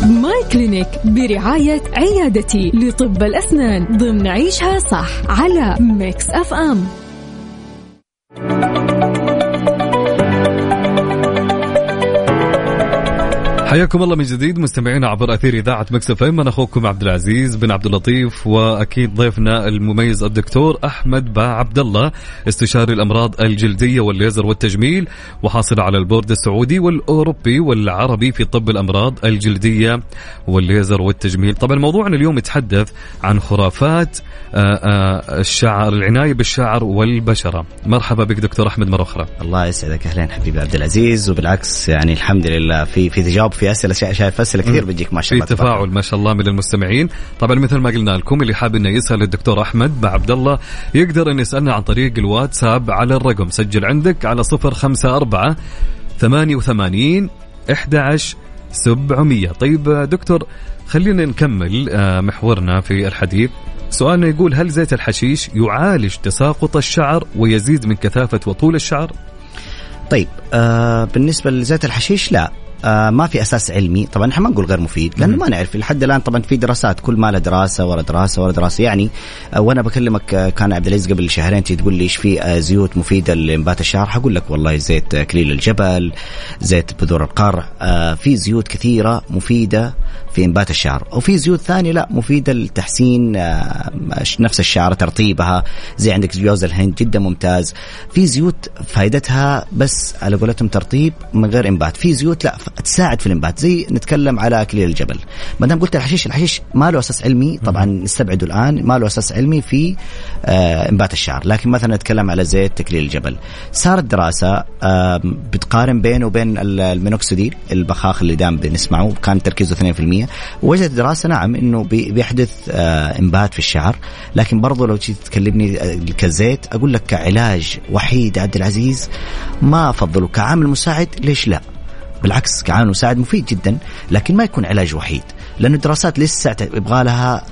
ماي كلينك برعاية عيادتي لطب الأسنان ضمن عيشها صح على ميكس إف إم. حياكم الله من جديد مستمعينا عبر أثير إذاعة ميكس إف إم، أنا أخوكم عبد العزيز بن عبد اللطيف، وأكيد ضيفنا المميز الدكتور أحمد باعبدالله، استشاري الأمراض الجلدية والليزر والتجميل، وحاصل على البورد السعودي والأوروبي والعربي في طب الأمراض الجلدية والليزر والتجميل. طبعا موضوعنا اليوم يتحدث عن خرافات الشعر، العناية بالشعر والبشرة. مرحبا بك دكتور أحمد مرة أخرى. الله يسعدك، أهلين حبيبي عبد العزيز. وبالعكس يعني الحمد لله في تجاوب في أسئلة شايف أسئلة كثير بيجيك ما شاء الله. في تفاعل ما شاء الله من المستمعين. طبعا مثل ما قلنا لكم اللي حاب إنه يسأل الدكتور أحمد باعبدالله يقدر إن يسألنا عن طريق الواتساب على الرقم سجل عندك على 054-88-11-700. طيب دكتور خلينا نكمل محورنا في الحديث. سؤالنا يقول هل زيت الحشيش يعالج تساقط الشعر ويزيد من كثافة وطول الشعر؟ طيب بالنسبة لزيت الحشيش لا، ما في أساس علمي. طبعا نحن ما نقول غير مفيد لأنه ما نعرف لحد الآن. طبعا في دراسات كل ما له دراسة ورا دراسة ورا دراسة يعني. وأنا بكلمك كان عبد العزيز قبل شهرين تقول لي إيش في زيوت مفيدة لإنبات الشعر، هقول لك والله زيت كليل الجبل، زيت بذور القرع، في زيوت كثيرة مفيدة في إنبات الشعر، وفي زيوت ثانية لا مفيدة لتحسين نفس الشعر ترطيبها، زي عندك جوز الهند جدا ممتاز. في زيوت فائدتها بس على قولتهم ترطيب من غير إنبات، في زيوت لا تساعد في الإنبات. زي نتكلم على كليل الجبل، ما دام قلت الحشيش ما له أساس علمي طبعا نستبعده الآن، ما له أساس علمي في إنبات الشعر. لكن مثلا نتكلم على زيت كليل الجبل، صارت دراسة بتقارن بينه وبين المينوكسيديل البخاخ اللي دام بنسمعه كان تركيزه 2%، وجدت دراسة نعم إنه بيحدث إنبات في الشعر. لكن برضو لو تجي تكلمني كزيت أقول لك كعلاج وحيد عبد العزيز ما أفضله، كعامل مساعد ليش لا، بالعكس كعامل مساعد مفيد جدا، لكن ما يكون علاج وحيد لأنه الدراسات لسه يبغى لها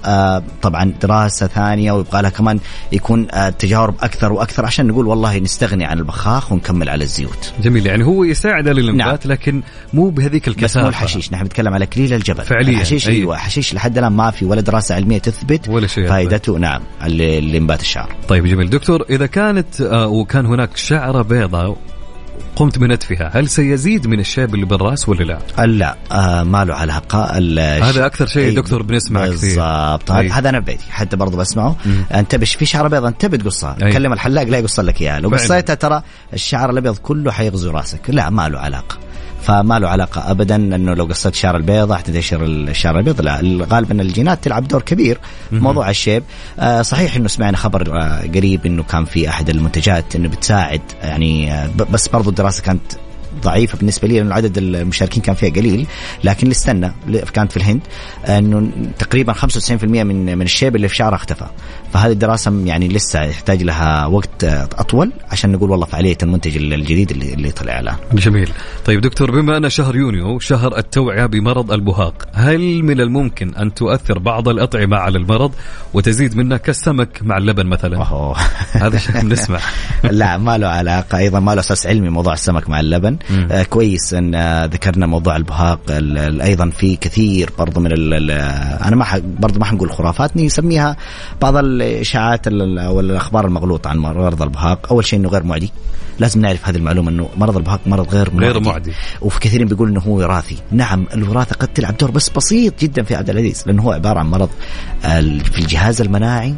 طبعا دراسة ثانية، ويبغى لها كمان يكون تجارب أكثر وأكثر عشان نقول والله نستغني عن البخاخ ونكمل على الزيوت. جميل، يعني هو يساعد للإنبات نعم. لكن مو بهذيك الكثافة. بس مو الحشيش، نحن نتكلم على كليل الجبل فعليا. الحشيش أيوة. حشيش لحد الآن ما في ولا دراسة علمية تثبت فائدته نعم لإنبات الشعر. طيب جميل دكتور، إذا كانت وكان هناك شعرة بيضاء قمت من أتفها هل سيزيد من الشاب اللي بالرأس ولا لا؟ لا ما له علاقة. هذا أكثر شيء دكتور بنسمع كثير بالضبط. هذا أنا ببيتي حتى برضو بسمعه. انتبش في شعر بيض انتبه تقصها، تكلم الحلاق لا يقص لك إياه، لو قصيتها ترى الشعر الأبيض كله حيغزو رأسك. لا ما له علاقة، فما له علاقة أبدا أنه لو قصت شعر البيض حتنتشر الشعر البيض، لا غالبا الجينات تلعب دور كبير موضوع الشيب. صحيح أنه سمعنا خبر قريب أنه كان في أحد المنتجات أنه بتساعد يعني، بس برضو الدراسة كانت ضعيفة بالنسبة لي لأن عدد المشاركين كان فيها قليل. لكن استنى كانت في الهند أنه تقريبا 95% من الشيب اللي في شعره اختفى، فهذه الدراسة يعني لسه يحتاج لها وقت أطول عشان نقول والله فعالية المنتج الجديد اللي طلع له. جميل. طيب دكتور، بما أن شهر يونيو شهر التوعية بمرض البهاق، هل من الممكن أن تؤثر بعض الأطعمة على المرض وتزيد منه كالسمك مع اللبن مثلا؟ هذا شيء نسمع. لا ما له علاقة، أيضا ما له أساس علمي موضوع السمك مع اللبن. كويس أن ذكرنا موضوع البهاق. أيضا في كثير برضو من أنا برضو ما حنقول خرافاتني يسميها بعض الإشاعات والأخبار المغلوطة عن مرض البهاق. أول شيء إنه غير معدي، لازم نعرف هذه المعلومة إنه مرض البهاق مرض غير معدي، وفي كثيرين بيقول إنه هو وراثي. نعم الوراثة قد تلعب دور بس بسيط جدا في عبد العزيز، لأنه هو عبارة عن مرض في الجهاز المناعي،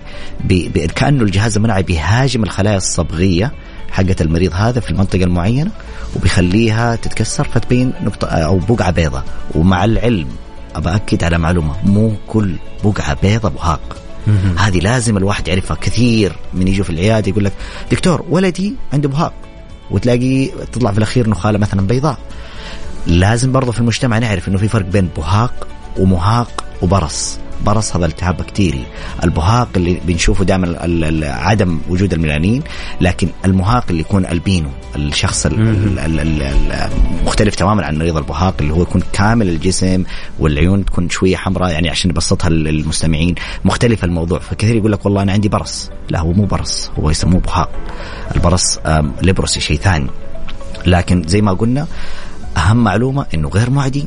كأنه الجهاز المناعي بيهاجم الخلايا الصبغية حقة المريض هذا في المنطقة المعينة وبيخليها تتكسر فتبين نقطة أو بقعة بيضة. ومع العلم أبأكد على معلومة، مو كل بقعة بيضة بهاق. هذه لازم الواحد يعرفها. كثير من يجوا في العيادة يقول لك دكتور ولدي عنده بهاق، وتلاقي تطلع في الأخير نخالة مثلا بيضاء. لازم برضه في المجتمع نعرف إنه في فرق بين بهاق ومهاق وبرص. برص هذا التهاب بكتيري، البهاق اللي بنشوفه دائما عدم وجود الميلانين، لكن المهاق اللي يكون البينو الشخص المختلف تماما عن مريض البهاق اللي هو يكون كامل الجسم والعيون تكون شوية حمراء، يعني عشان نبسطها للمستمعين مختلف الموضوع. فكثير يقول لك والله أنا عندي برص، لا هو مو برص، هو يسموه بهاق. البرص لبرص شيء ثاني. لكن زي ما قلنا أهم معلومة إنه غير معدي،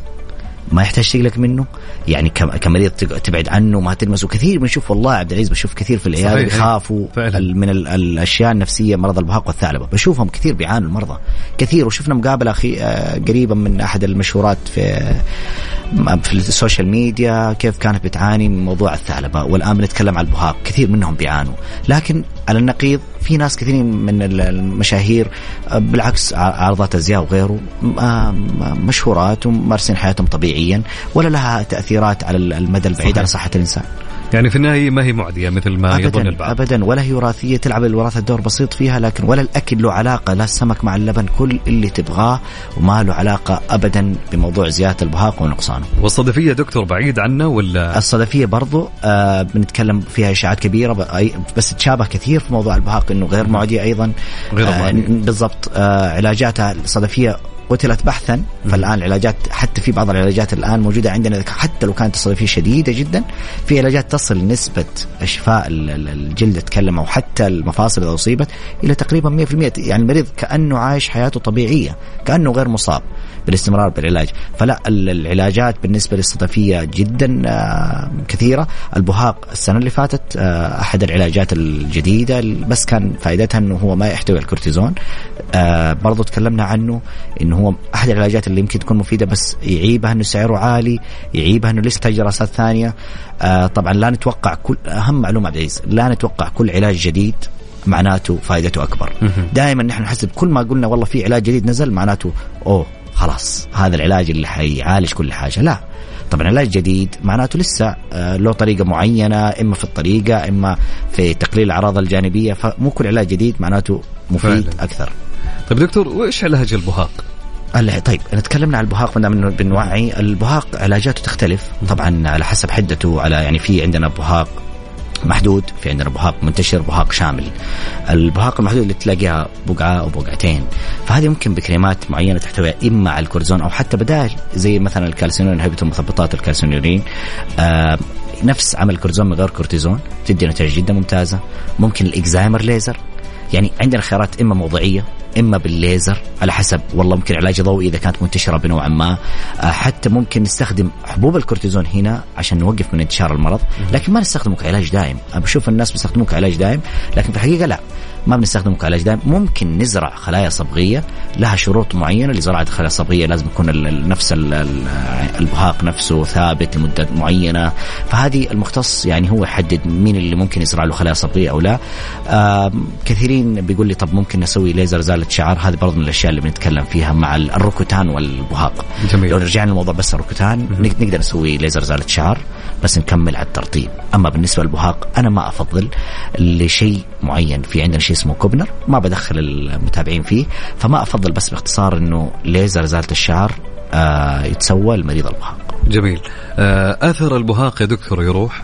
ما يحتاج تقلق منه، يعني كمريض تبعد عنه ما تلمسه. كثير بنشوف والله عبد العزيز بشوف كثير في العيادة بيخافوا من الأشياء النفسية، مرض البهاق والثعلبة بشوفهم كثير بيعانوا المرضى كثير. وشفنا مقابلة قريبة من أحد المشهورات في السوشيال ميديا كيف كانت بتعاني من موضوع الثعلبة، والآن بنتكلم عن البهاق كثير منهم بيعانوا. لكن على النقيض في ناس كثيرين من المشاهير بالعكس عرضات أزياء وغيره مشهورات ومارسين حياتهم طبيعيا ولا لها تأثيرات على المدى البعيد على صحة الإنسان. يعني في النهاية ما هي معدية مثل ما يظن البعض أبدا، ولا هي وراثية، تلعب الوراثة دور بسيط فيها، لكن ولا الأكل له علاقة، لا السمك مع اللبن، كل اللي تبغاه وما له علاقة أبدا بموضوع زيادة البهاق ونقصانه. والصدفية دكتور بعيد عنا ولا؟ الصدفية برضو بنتكلم فيها إشاعات كبيرة، بس تشابه كثير في موضوع البهاق إنه غير معدية أيضا، غير بالضبط. علاجاتها الصدفية قتلت بحثا، فالآن العلاجات حتى في بعض العلاجات الآن موجودة عندنا، حتى لو كانت الصدفية شديدة جدا في علاجات تصل نسبة شفاء الجلد أتكلم أو حتى المفاصل إذا أصيبت إلى تقريبا 100%، يعني المريض كأنه عايش حياته طبيعية، كأنه غير مصاب بالاستمرار بالعلاج. فلا العلاجات بالنسبة للصدفية جدا كثيرة. البهاق السنة اللي فاتت أحد العلاجات الجديدة بس كان فائدتها أنه هو ما يحتوي الكورتيزون، برضو تكلمنا عنه أنه هو أحد العلاجات اللي يمكن تكون مفيدة، بس يعيبها أنه سعره عالي، يعيبها أنه لسه دراسات ثانية. طبعا لا نتوقع كل، أهم معلومة عبد العزيز، لا نتوقع كل علاج جديد معناته فائدته أكبر. دائما نحن نحسب كل ما قلنا والله في علاج جديد نزل معناته أوه خلاص هذا العلاج اللي حيعالج كل حاجة، لا طبعا علاج جديد معناته لسه له طريقة معينة، إما في الطريقة إما في تقليل الأعراض الجانبية، فمو كل علاج جديد معناته مفيد فعلا. أكثر. طيب دكتور وإيش علاج البهاق؟ طيب نتكلمنا عن البهاق من بنوعي. البهاق علاجاته تختلف طبعا على حسب حدته، على يعني في عندنا بهاق محدود، في عندنا بهاق منتشر، بهاق شامل. البهاق المحدود اللي تلاقيها بقعة أو بقعتين، فهذه ممكن بكريمات معينة تحتوي إما على الكورتيزون أو حتى بدائل زي مثلا الكالسيونورين، هبته مثبطات الكالسيونورين نفس عمل الكورتيزون من غير كورتيزون، تدي نتائج جدا ممتازة. ممكن الإكزايمر ليزر، يعني عندنا خيارات إما موضعية إما بالليزر على حسب، والله ممكن علاج ضوئي إذا كانت منتشرة بنوع ما، حتى ممكن نستخدم حبوب الكورتيزون هنا عشان نوقف من انتشار المرض، لكن ما نستخدمه كعلاج دائم. أنا بشوف الناس بيستخدموه كعلاج دائم، لكن في الحقيقة لا، ما بنستخدمه كعلاج دائم. ممكن نزرع خلايا صبغية، لها شروط معينة لزراعة الخلايا الصبغية، لازم يكون نفس البهاق نفسه ثابت لمدة معينة، فهذه المختص يعني هو يحدد مين اللي ممكن يزرع له خلايا صبغية أو لا. كثيرين بيقول لي طب ممكن نسوي ليزر زالة شعر، هذه برضو من الأشياء اللي بنتكلم فيها مع الروكتان والبهاق. لو رجعنا الموضوع بس الروكتان نقدر نسوي ليزر زالة شعر، بس نكمل على الترطيب. أما بالنسبة للبهاق أنا ما أفضل لشيء معين، في عندنا شيء اسمه كوبنر ما بدخل المتابعين فيه، فما أفضل، بس باختصار إنه ليزر زالة الشعر يتسوى المريض البهاق. جميل. أثر البهاق يا دكتور يروح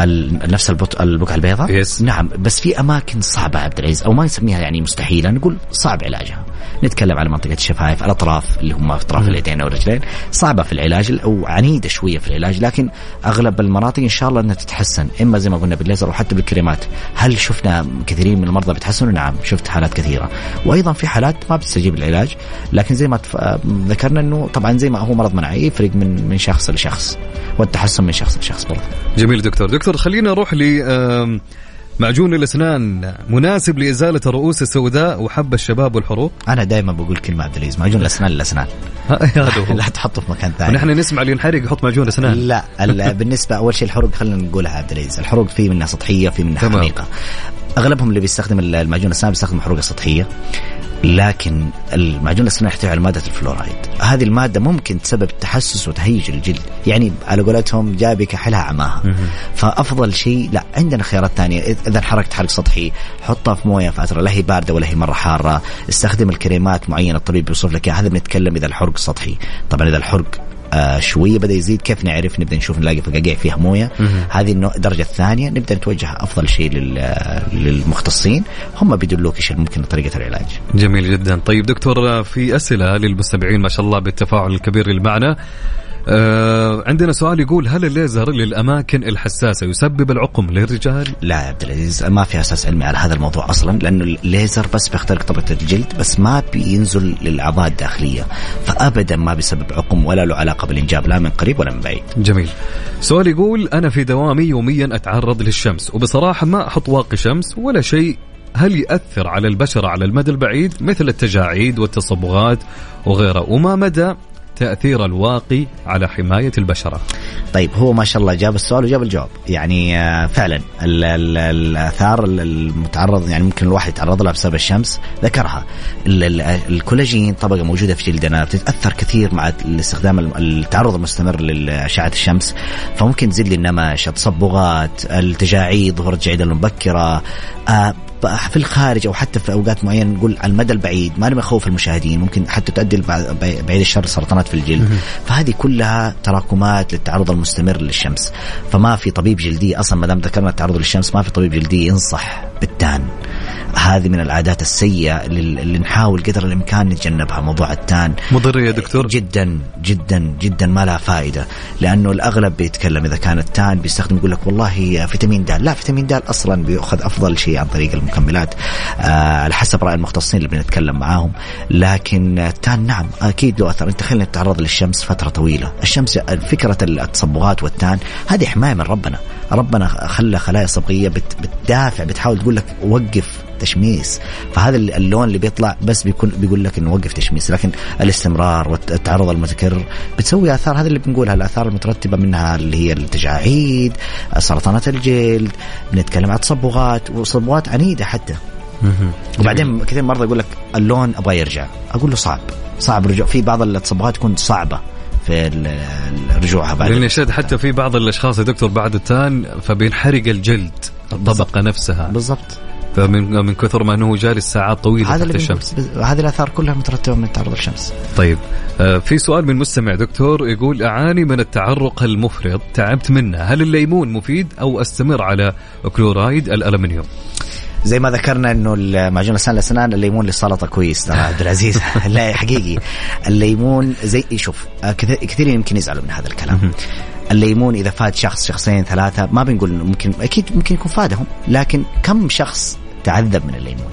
نفس البقعة البيضاء؟ نعم، بس في أماكن صعبة عبد العزيز، أو ما نسميها يعني مستحيلة، نقول صعب علاجها. نتكلم على منطقة الشفايف، الأطراف اللي هم أطراف اليدين أو الرجلين، صعبة في العلاج أو عنيدة شوية في العلاج، لكن أغلب المناطق إن شاء الله أنها تتحسن، إما زي ما قلنا بالليزر وحتى بالكريمات. هل شفنا كثيرين من المرضى بتحسنوا؟ نعم، شفت حالات كثيرة، وأيضا في حالات ما بتستجيب العلاج، لكن زي ما ذكرنا أنه طبعا زي ما هو مرض مناعي يفرق من شخص لشخص، والتحسن من شخص لشخص برضه. جميل دكتور خلينا نروح معجون الأسنان مناسب لإزالة الرؤوس السوداء وحب الشباب والحروق. أنا دائما بقول كلمة عبد العزيز، معجون الأسنان للأسنان لا تحطه في مكان ثاني، ونحن نسمع اللي ينحرق يحط معجون أسنان لا بالنسبة أول شيء الحروق خلينا نقولها عبد العزيز، الحروق فيه منها سطحية فيه منها عميقة، أغلبهم اللي بيستخدم المعجون الأسنان بيستخدم حروق سطحية، لكن المعجون الأسنان يحتوي على مادة الفلورايد، هذه المادة ممكن تسبب تحسس وتهيج الجلد، يعني على قولتهم جابك حلها عماها فأفضل شيء لا، عندنا خيارات تانية. إذا حركت حرق سطحي حطها في موية فترة، لا هي باردة ولا هي مرة حارة، استخدم الكريمات معينة الطبيب بيوصف لك، هذا بنتكلم إذا الحرق سطحي. طبعا إذا الحرق شوية بدأ يزيد، كيف نعرف؟ نبدأ نشوف نلاقي فقاقيع فيها موية، هذه الدرجة الثانية نبدأ نتوجهها أفضل شيء للمختصين، هم بيدلوك إيش ممكن طريقة العلاج. جميل جدا. طيب دكتور في أسئلة للمستمعين ما شاء الله بالتفاعل الكبير المعنى، عندنا سؤال يقول هل الليزر للأماكن الحساسة يسبب العقم للرجال؟ لا يا عبد العزيز، ما في أساس علمي على هذا الموضوع أصلا، لأنه الليزر بس بيخترق طبقة الجلد بس ما بينزل للأعضاء الداخلية، فأبدا ما بيسبب عقم ولا له علاقة بالإنجاب لا من قريب ولا من بعيد. جميل. سؤال يقول أنا في دوامي يوميا أتعرض للشمس، وبصراحة ما أحط واقي شمس ولا شيء، هل يأثر على البشرة على المدى البعيد مثل التجاعيد والتصبغات وغيره؟ وما مدى التأثير الواقي على حماية البشرة. طيب هو ما شاء الله جاب السؤال وجاب الجواب. يعني فعلا الآثار المتعرض يعني ممكن الواحد يتعرض لها بسبب الشمس ذكرها. الكولاجين طبقة موجودة في جلدنا بتتأثر كثير مع الاستخدام التعرض المستمر لأشعة الشمس، فممكن تزيد لي النمش، تصبغات، التجاعيد، ظهور الجعيد المبكرة في الخارج أو حتى في أوقات معينة. نقول على المدى البعيد ما نخوف المشاهدين، ممكن حتى تؤدي بعيد الشر سرطانات في الجلد. فهذه كلها تراكمات للتعرض المستمر للشمس. فما في طبيب جلدي أصلا، ما دام ذكرنا التعرض للشمس، ما في طبيب جلدي ينصح بالتان. هذه من العادات السيئة اللي نحاول قدر الإمكان نتجنبها. موضوع التان مضر يا دكتور جدا جدا جدا، ما لها فائدة، لأنه الأغلب بيتكلم إذا كان التان بيستخدم يقول لك والله فيتامين د. لا، فيتامين د أصلا بيأخذ أفضل شيء عن طريق المكملات على حسب رأي المختصين اللي بنتكلم معاهم. لكن التان نعم أكيد له أثر. أنت خلينا نتعرض للشمس فترة طويلة. الشمس فكرة التصبغات والتان هذه حماية من ربنا خلى خلايا صبغية بتدافع، بتحاول تقول لك وقف تشميس. فهذا اللون اللي بيطلع بس بيقول لك انه وقف تشميس. لكن الاستمرار والتعرض المتكرر بتسوي اثار، هذا اللي بنقولها الاثار المترتبه منها اللي هي التجاعيد، سرطانات الجلد، بنتكلم عن تصبغات وصبغات عنيده حتى. وبعدين كثير مرضى يقول لك اللون ابغى يرجع، اقول له صعب رجوع. في بعض التصبغات تكون صعبه في الرجوع بعد، لأن شد حتى في بعض الاشخاص يا دكتور بعد التان فبينحرق الجلد الطبقه نفسها بالضبط، فمن كثر ما أنه جالس ساعات طويلة تحت الشمس. هذه الآثار كلها مترتبة من تعرض الشمس. طيب في سؤال من مستمع دكتور يقول أعاني من التعرق المفرط، تعبت منه، هل الليمون مفيد أو أستمر على كلورايد الألمنيوم؟ زي ما ذكرنا انه معجون الاسنان للاسنان الليمون للسلطه كويس ترى عبد العزيز. لا حقيقي الليمون زي شوف كثير يمكن يزعلوا من هذا الكلام. الليمون اذا فات شخص شخصين ثلاثه ما بنقول ممكن، اكيد ممكن يكون فادهم، لكن كم شخص تعذب من الليمون.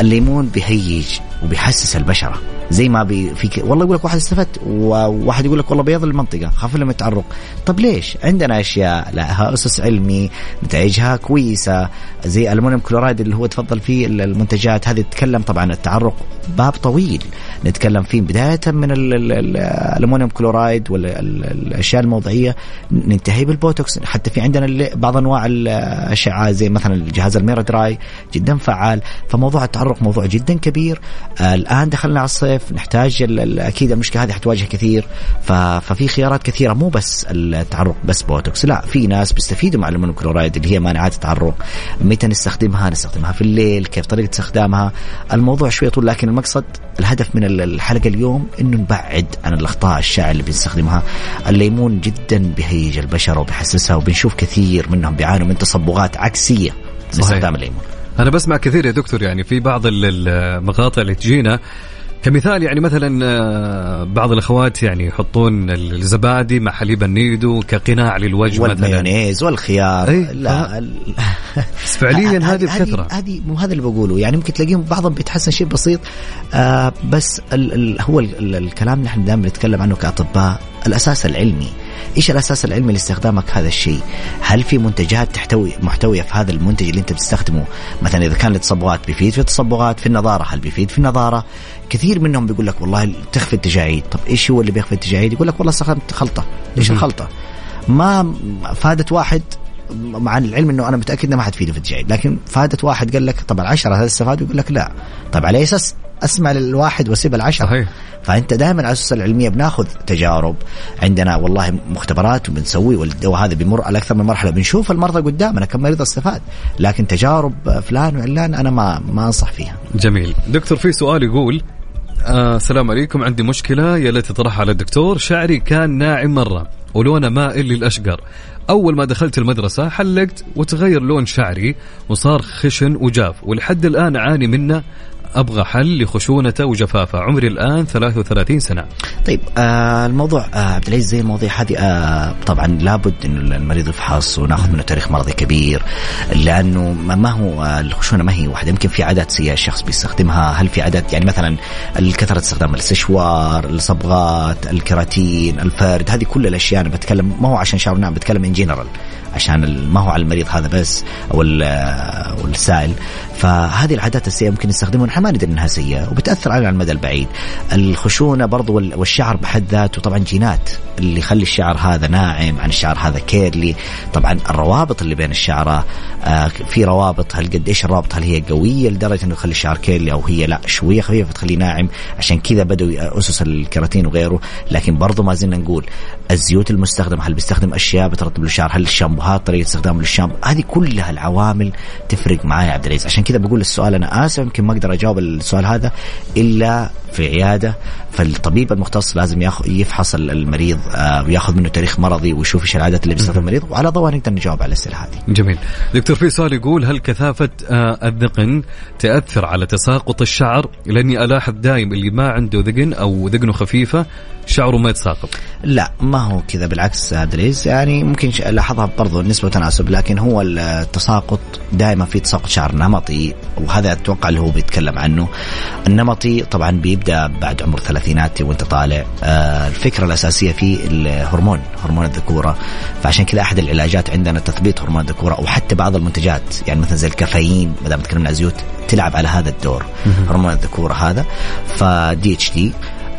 الليمون بيهيج وبيحسس البشرة زي ما في والله يقول لك واحد استفدت وواحد يقول لك والله بيض المنطقة خاف لما يتعرق. طب ليش؟ عندنا أشياء لها أسس علمي نتائجها كويسة زي ألمونيوم كلورايد اللي هو تفضل فيه المنتجات هذه. تتكلم طبعا التعرق باب طويل نتكلم فيه، بداية من الألمونيوم كلورايد والأشياء الموضعية، ننتهي بالبوتوكس، حتى في عندنا بعض أنواع الأشعة زي مثلا الجهاز الميرا دراي جدا فعال. فموضوع التعرق موضوع جدا كبير. الآن دخلنا على الصيف، نحتاج أكيد المشكلة هذه حتواجه كثير. ففي خيارات كثيرة، مو بس التعرق بس بوتوكس، لا في ناس بيستفيدوا مع المونوكلورايد اللي هي مانعات التعرق. متى نستخدمها في الليل، كيف طريقة استخدامها. الموضوع شوية طول، لكن المقصد الهدف من الحلقة اليوم إنه نبعد عن الأخطاء الشائعة اللي بنستخدمها. الليمون جدا بهيج البشرة وبيحسسها، وبنشوف كثير منهم بيعانوا من تصبغات عكسية من استخدام الليمون. أنا بسمع كثير يا دكتور يعني في بعض المقاطع اللي تجينا كمثال، يعني مثلا بعض الأخوات يعني يحطون الزبادي مع حليب النيدو كقناع للوجه والمايونيز والخيار. لا فعليا هذه الكثرة هذه مو هذا اللي بقوله. يعني ممكن تلاقيهم بعضهم بيتحسن شيء بسيط بس هو الكلام نحن دائما نتكلم عنه كأطباء، الأساس العلمي. إيش الأساس العلمي لاستخدامك هذا الشيء؟ هل في منتجات محتوية في هذا المنتج اللي أنت بتستخدمه؟ مثلا إذا كان للتصبغات بيفيد في التصبغات، في النظارة هل بيفيد في النظارة؟ كثير منهم بيقول لك والله تخفي التجاعيد. طب إيش هو اللي بيخفي التجاعيد؟ يقول لك والله استخدمت خلطة. ليش الخلطة؟ ما فادت واحد، مع العلم أنه أنا متأكد أنه ما حتفيده في التجاعيد، لكن فادت واحد قال لك طب 10 هذا استفاد، يقول لك لا. طب على أساس أسمع للواحد وسيب 10 صحيح. فأنت دائما على الأسس العلمية بناخذ تجارب عندنا والله مختبرات وبنسوي، وهذا بمر على أكثر من مرحلة، بنشوف المرضى قدامنا كم مريض استفاد، لكن تجارب فلان وعلان أنا ما أنصح فيها. جميل دكتور، في سؤال يقول السلام عليكم، عندي مشكلة يا ليت تطرحها على الدكتور. شعري كان ناعم مرة ولونه مائل للأشقر، أول ما دخلت المدرسة حلقت وتغير لون شعري وصار خشن وجاف، ولحد الآن أعاني منه، أبغى حل لخشونته وجفافه. عمري الآن 33 سنة. طيب الموضوع عبد العزيز زي المواضيع هذه طبعا لابد أن المريض يفحص ونأخذ منه تاريخ مرضي كبير، لأنه ما هو الخشونة ما هي واحدة. يمكن في عادات سيئة الشخص بيستخدمها. هل في عادات يعني مثلا الكثرة استخدام السشوار، الصبغات، الكراتين، الفرد، هذه كل الأشياء. أنا بتكلم ما هو عشان شعرنا، بتكلم إن جنرال عشان ما هو على المريض هذا بس أو السائل. فهذه العادات السيئة ممكن نستخدمها نحن ما ندري أنها سيئة وبتأثر على المدى البعيد. الخشونة برضو والشعر بحد ذاته طبعا جينات اللي يخلي الشعر هذا ناعم عن الشعر هذا كيرلي. طبعا الروابط اللي بين الشعرة في روابط، هل قد إيش الرابط، هل هي قوية لدرجة أنه يخلي الشعر كيرلي أو هي لا شوية خفيفة تخلي ناعم، عشان كذا بدوا أسس الكيراتين وغيره. لكن برضو ما زلنا نقول الزيوت المستخدمة، هل بيستخدم أشياء بترطب له الشعر، هل الشامبوهات طريقة استخدامه للشامبو، هذه كلها العوامل تفرق معايا عبد العزيز. عشان كذا بقول السؤال أنا آسف يمكن ما أقدر أجاوب السؤال هذا إلا في عيادة، فالطبيب المختص لازم يفحص المريض وياخذ منه تاريخ مرضي ويشوف ايش العادات اللي بيستخدمها المريض، وعلى ضوءها نقدر نجاوب على الأسئلة هذه. جميل دكتور. في سؤال يقول هل كثافة الذقن تأثر على تساقط الشعر؟ لأني ألاحظ دائم اللي ما عنده ذقن أو ذقنه خفيفة شعره ما يتساقط. لا ما هو كذا، بالعكس أدريس، يعني ممكن لاحظها برضو نسبة وتناسب، لكن هو التساقط دائما في تساقط شعر نمطي، وهذا أتوقع اللي هو بيتكلم عنه. النمطي طبعا بيبدأ بعد عمر الثلاثينات وانت طالع. الفكرة الأساسية فيه الهرمون، هرمون الذكورة، فعشان كذا أحد العلاجات عندنا تثبيت هرمون الذكورة، أو حتى بعض المنتجات يعني مثلا زي الكافيين ما دام تكلمنا زيوت تلعب على هذا الدور هرمون الذكورة هذا. ف DHT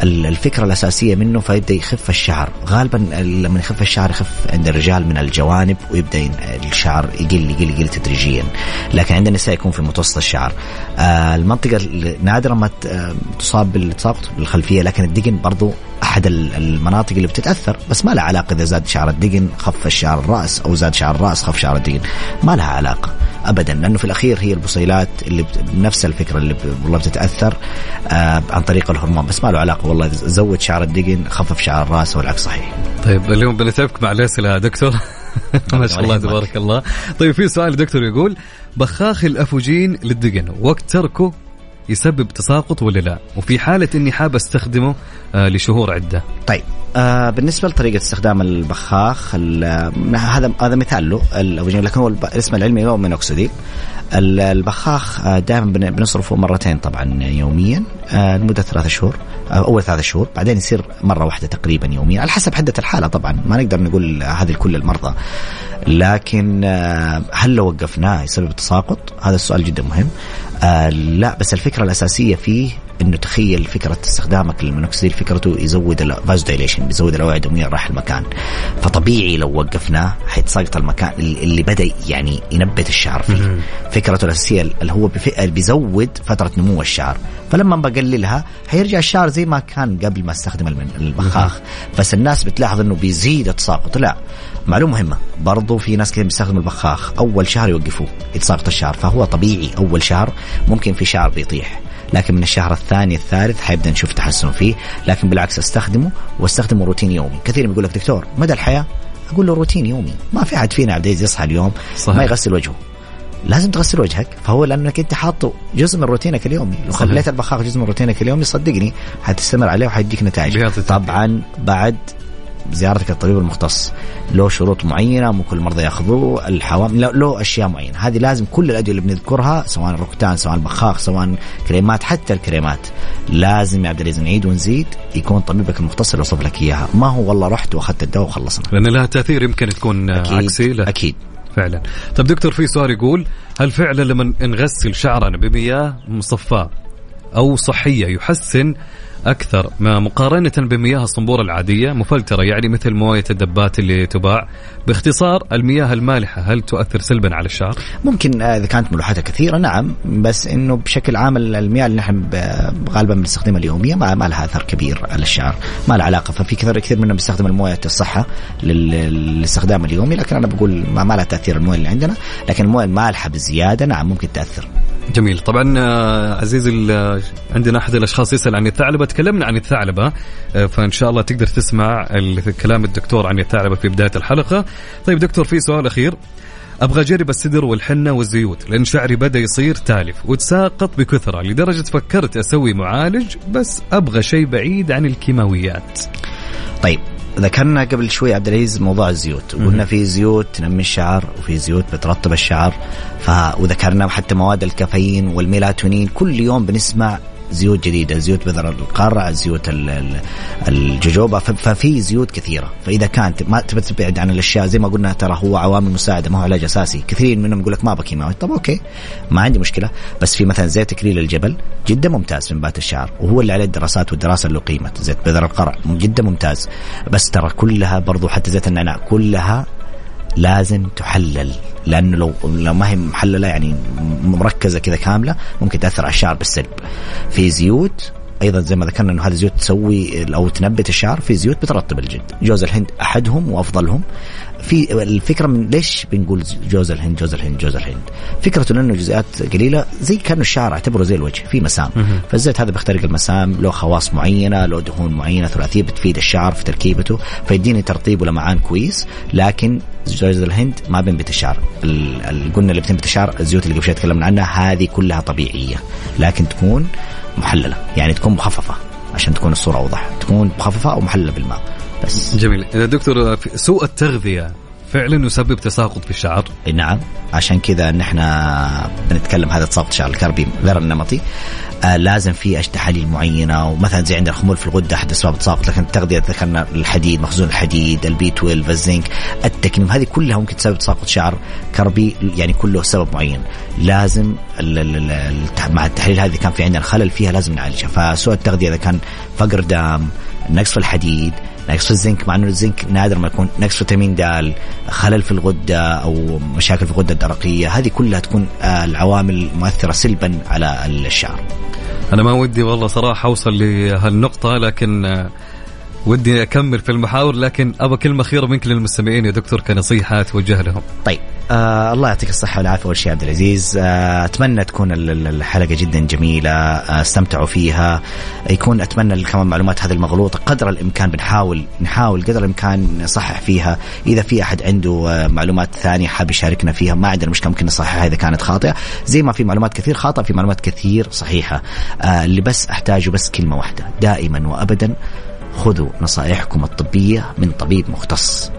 الفكرة الأساسية منه، فيبدأ يخف الشعر غالبا. لما يخف الشعر يخف عند الرجال من الجوانب، ويبدأ الشعر يقل يقل يقل تدريجيا، لكن عند النساء يكون في متوسط الشعر. المنطقة نادرا ما تصاب بالتساقط بالخلفية، لكن الدقن برضو أحد المناطق اللي بتتأثر، بس ما لها علاقة إذا زاد شعر الدقن خف الشعر الرأس أو زاد شعر الرأس خف شعر الدقن، ما لها علاقة أبدا، لأنه في الأخير هي البصيلات اللي بنفس الفكرة اللي والله بتتأثر عن طريق الهرمون، بس ما له علاقة والله زود شعر الدقن خفف شعر الرأس والعكس صحيح. طيب اليوم بنتعبك مع الأسئلة يا دكتور. ما شاء الله تبارك الله. طيب في سؤال دكتور يقول بخاخ الأفوجين للدقن وقت تركه يسبب تساقط ولا لا؟ وفي حالة إني حاب استخدمه لشهور عدة. طيب بالنسبة لطريقة استخدام البخاخ هذا مثال له، لكن هو الاسم العلمي هو المينوكسيديل. البخاخ دائما بنصرفه مرتين طبعا يوميا لمدة 3 شهور، أول 3 شهور، بعدين يصير مرة واحدة تقريبا يوميا على حسب حدة الحالة. طبعا ما نقدر نقول هذه لكل المرضى، لكن هل لو وقفناه يسبب تساقط؟ هذا السؤال جدا مهم. لا، بس الفكرة الأساسية فيه إنه تخيل فكرة استخدامك للمينوكسيديل فكرته يزود الفازودايليشن، بيزود الأوعية الدموية راح المكان، فطبيعي لو وقفناه حيتساقط المكان اللي بدأ يعني ينبت الشعر فيه. فكرته الأساسية اللي هو بيزود فترة نمو الشعر، فلما بقللها هيرجع الشعر زي ما كان قبل ما استخدم البخاخ. بس الناس بتلاحظ إنه بيزيد التساقط. لا، معلومة مهمة برضو، في ناس كده بيستخدموا البخاخ أول شهر يوقفوه يتساقط الشعر، فهو طبيعي أول شهر ممكن في شعر بيطيح، لكن من الشهر الثاني الثالث حيبدأ نشوف تحسن فيه. لكن بالعكس استخدمه روتين يومي. كثير بيقول لك دكتور مدى الحياة، أقول له روتين يومي. ما في أحد فينا عبد يصحى اليوم صحيح ما يغسل وجهه، لازم تغسل وجهك، فهو لأنك أنت حاطه جزء من روتينك اليومي. لو خليت البخاخ جزء من روتينك اليومي صدقني هتستمر عليه وحيديك نتائج. طبعا بعد زيارتك الطبيب المختص له شروط معينة، مو كل مرضى يأخذوه، الحوامل له أشياء معينة. هذه لازم كل الأدوية اللي بنذكرها سواء الروكتان سواء البخاخ سواء كريمات، حتى الكريمات لازم يا عبد العزيز نعيد ونزيد يكون طبيبك المختص اللي وصف لك إياها، ما هو والله رحت وأخذت الدواء وخلصنا، لأن لها تأثير يمكن تكون عكسي. أكيد فعلا. طب دكتور في سؤال يقول هل فعلا لما نغسل شعرنا بمياه مصفاة أو صحية يحسن أكثر ما مقارنة بمياه الصنبور العادية مفلترة، يعني مثل موية الدبات اللي تباع؟ باختصار المياه المالحة هل تؤثر سلبا على الشعر؟ ممكن إذا كانت ملوحتها كثيرة نعم، بس إنه بشكل عام المياه اللي نحن غالبا بنستخدمها اليومية ما لها أثر كبير على الشعر، ما لها علاقة. ففي كثير منهم بيستخدم الموية الصحة للاستخدام اليومي، لكن أنا بقول ما لها تأثير الموية اللي عندنا، لكن الموية المالحة بزيادة نعم ممكن تأثر. جميل. طبعا عزيز عندنا أحد الأشخاص يسأل عن الثعلبة، تكلمنا عن الثعلبة، فإن شاء الله تقدر تسمع كلام الدكتور عن الثعلبة في بداية الحلقة. طيب دكتور في سؤال أخير، أبغى أجرب السدر والحنة والزيوت لأن شعري بدأ يصير تالف وتساقط بكثرة، لدرجة فكرت أسوي معالج، بس أبغى شيء بعيد عن الكيماويات. طيب ذكرنا قبل شوي عبد العزيز موضوع الزيوت، قلنا في زيوت تنمي الشعر وفي زيوت بترطب الشعر، وذكرنا حتى مواد الكافيين والميلاتونين. كل يوم بنسمع زيوت جديدة, زيوت بذر القارع, زيوت الجوجوبا, ففي زيوت كثيرة. فإذا كانت ما تبعد عن الأشياء زي ما قلنا, ترى هو عوامل مساعدة ما هو علاج أساسي. كثيرين منهم يقول لك ما بكيماوي, طب أوكي ما عندي مشكلة, بس في مثلا زيت تكريل الجبل جدا ممتاز في نبات الشعر, وهو اللي عليه الدراسات والدراسة اللي قيمت. زيت بذر القارع جدا ممتاز, بس ترى كلها برضو حتى زيت النعناع كلها لازم تحلل, لأنه لو ما هي محللة يعني مركزة كذا كاملة ممكن تأثر على الشعر بالسلب. في زيوت أيضا زي ما ذكرنا أنه هذه زيوت تسوي أو تنبت الشعر, في زيوت بترطب الجلد. جوز الهند أحدهم وأفضلهم. في الفكرة من ليش بنقول جوز الهند فكرته لأنه جزيئات قليلة, زي كأنه الشعر اعتبره زي الوجه في مسام. فالزيت هذا بيخترق المسام, له خواص معينة, له دهون معينة ثلاثية بتفيد الشعر في تركيبته, فيديني ترطيب ولمعان كويس. لكن جوز الهند ما بنبت الشعر. قلنا اللي بتنبت الشعر الزيوت اللي قبل شوي تكلمنا عنها هذه كلها طبيعية, لكن تكون محللة, يعني تكون مخففة عشان تكون الصورة أوضح, تكون مخففة أو محللة بالماء بس. جميل دكتور, سوء التغذية فعلا يسبب تساقط في الشعر. نعم, عشان كذا نحن بنتكلم هذا تساقط الشعر الكربي غير النمطي. لازم في تحاليل معينة, ومثلا زي عند الخمول في الغدة أحد أسباب التساقط, لكن التغذية ذكرنا الحديد, مخزون الحديد, البي 12, الزنك, التكميم, هذه كلها ممكن تسبب تساقط شعر كربي, يعني كله سبب معين. لازم مع التحليل هذه كان في عندنا خلل فيها لازم نعالجها. فسوء التغذية إذا كان فقر دم, نقص في الحديد, نقص في الزنك, مع أنه الزنك نادر ما يكون, نقص فيتامين د, خلل في الغدة أو مشاكل في الغدة الدرقية, هذه كلها تكون العوامل مؤثرة سلبا على الشعر. أنا ما ودي والله صراحة أوصل لهالنقطة, لكن ودي أكمل في المحاور, لكن أبى كلمة خيرة منك للمستمعين يا دكتور كنصيحة توجه لهم. طيب, الله يعطيك الصحة والعافية أول شيء عبد العزيز. أتمنى تكون الحلقة جدا جميلة, استمتعوا فيها. يكون أتمنى كمان معلومات هذه المغلوطة قدر الإمكان بنحاول قدر الإمكان نصحح فيها. إذا في أحد عنده معلومات ثانية حاب يشاركنا فيها ما عندنا مشكلة, ممكن نصححها إذا كانت خاطئة. زي ما في معلومات كثير خاطئة في معلومات كثير صحيحة. اللي بس أحتاجه بس كلمة واحدة دائما وأبدا, خذوا نصائحكم الطبية من طبيب مختص.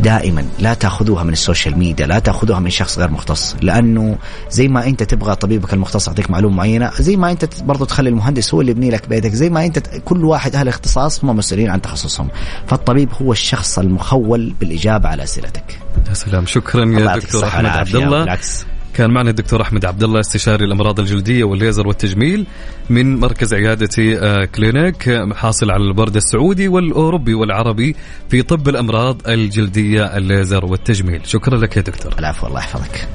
دائما لا تأخذوها من السوشيال ميديا, لا تأخذوها من شخص غير مختص, لأنه زي ما أنت تبغى طبيبك المختص يعطيك معلومة معينة, زي ما أنت برضو تخلي المهندس هو اللي يبني لك بيتك, زي ما أنت كل واحد أهل اختصاص هم مسؤولين عن تخصصهم. فالطبيب هو الشخص المخول بالإجابة على أسئلتك. يا سلام, شكرا يا دكتور أحمد باعبدالله. كان معنا الدكتور أحمد باعبدالله, استشاري الأمراض الجلدية والليزر والتجميل من مركز عيادتي كلينك, حاصل على البرد السعودي والأوروبي والعربي في طب الأمراض الجلدية الليزر والتجميل. شكرا لك يا دكتور. العفو, الله يحفظك.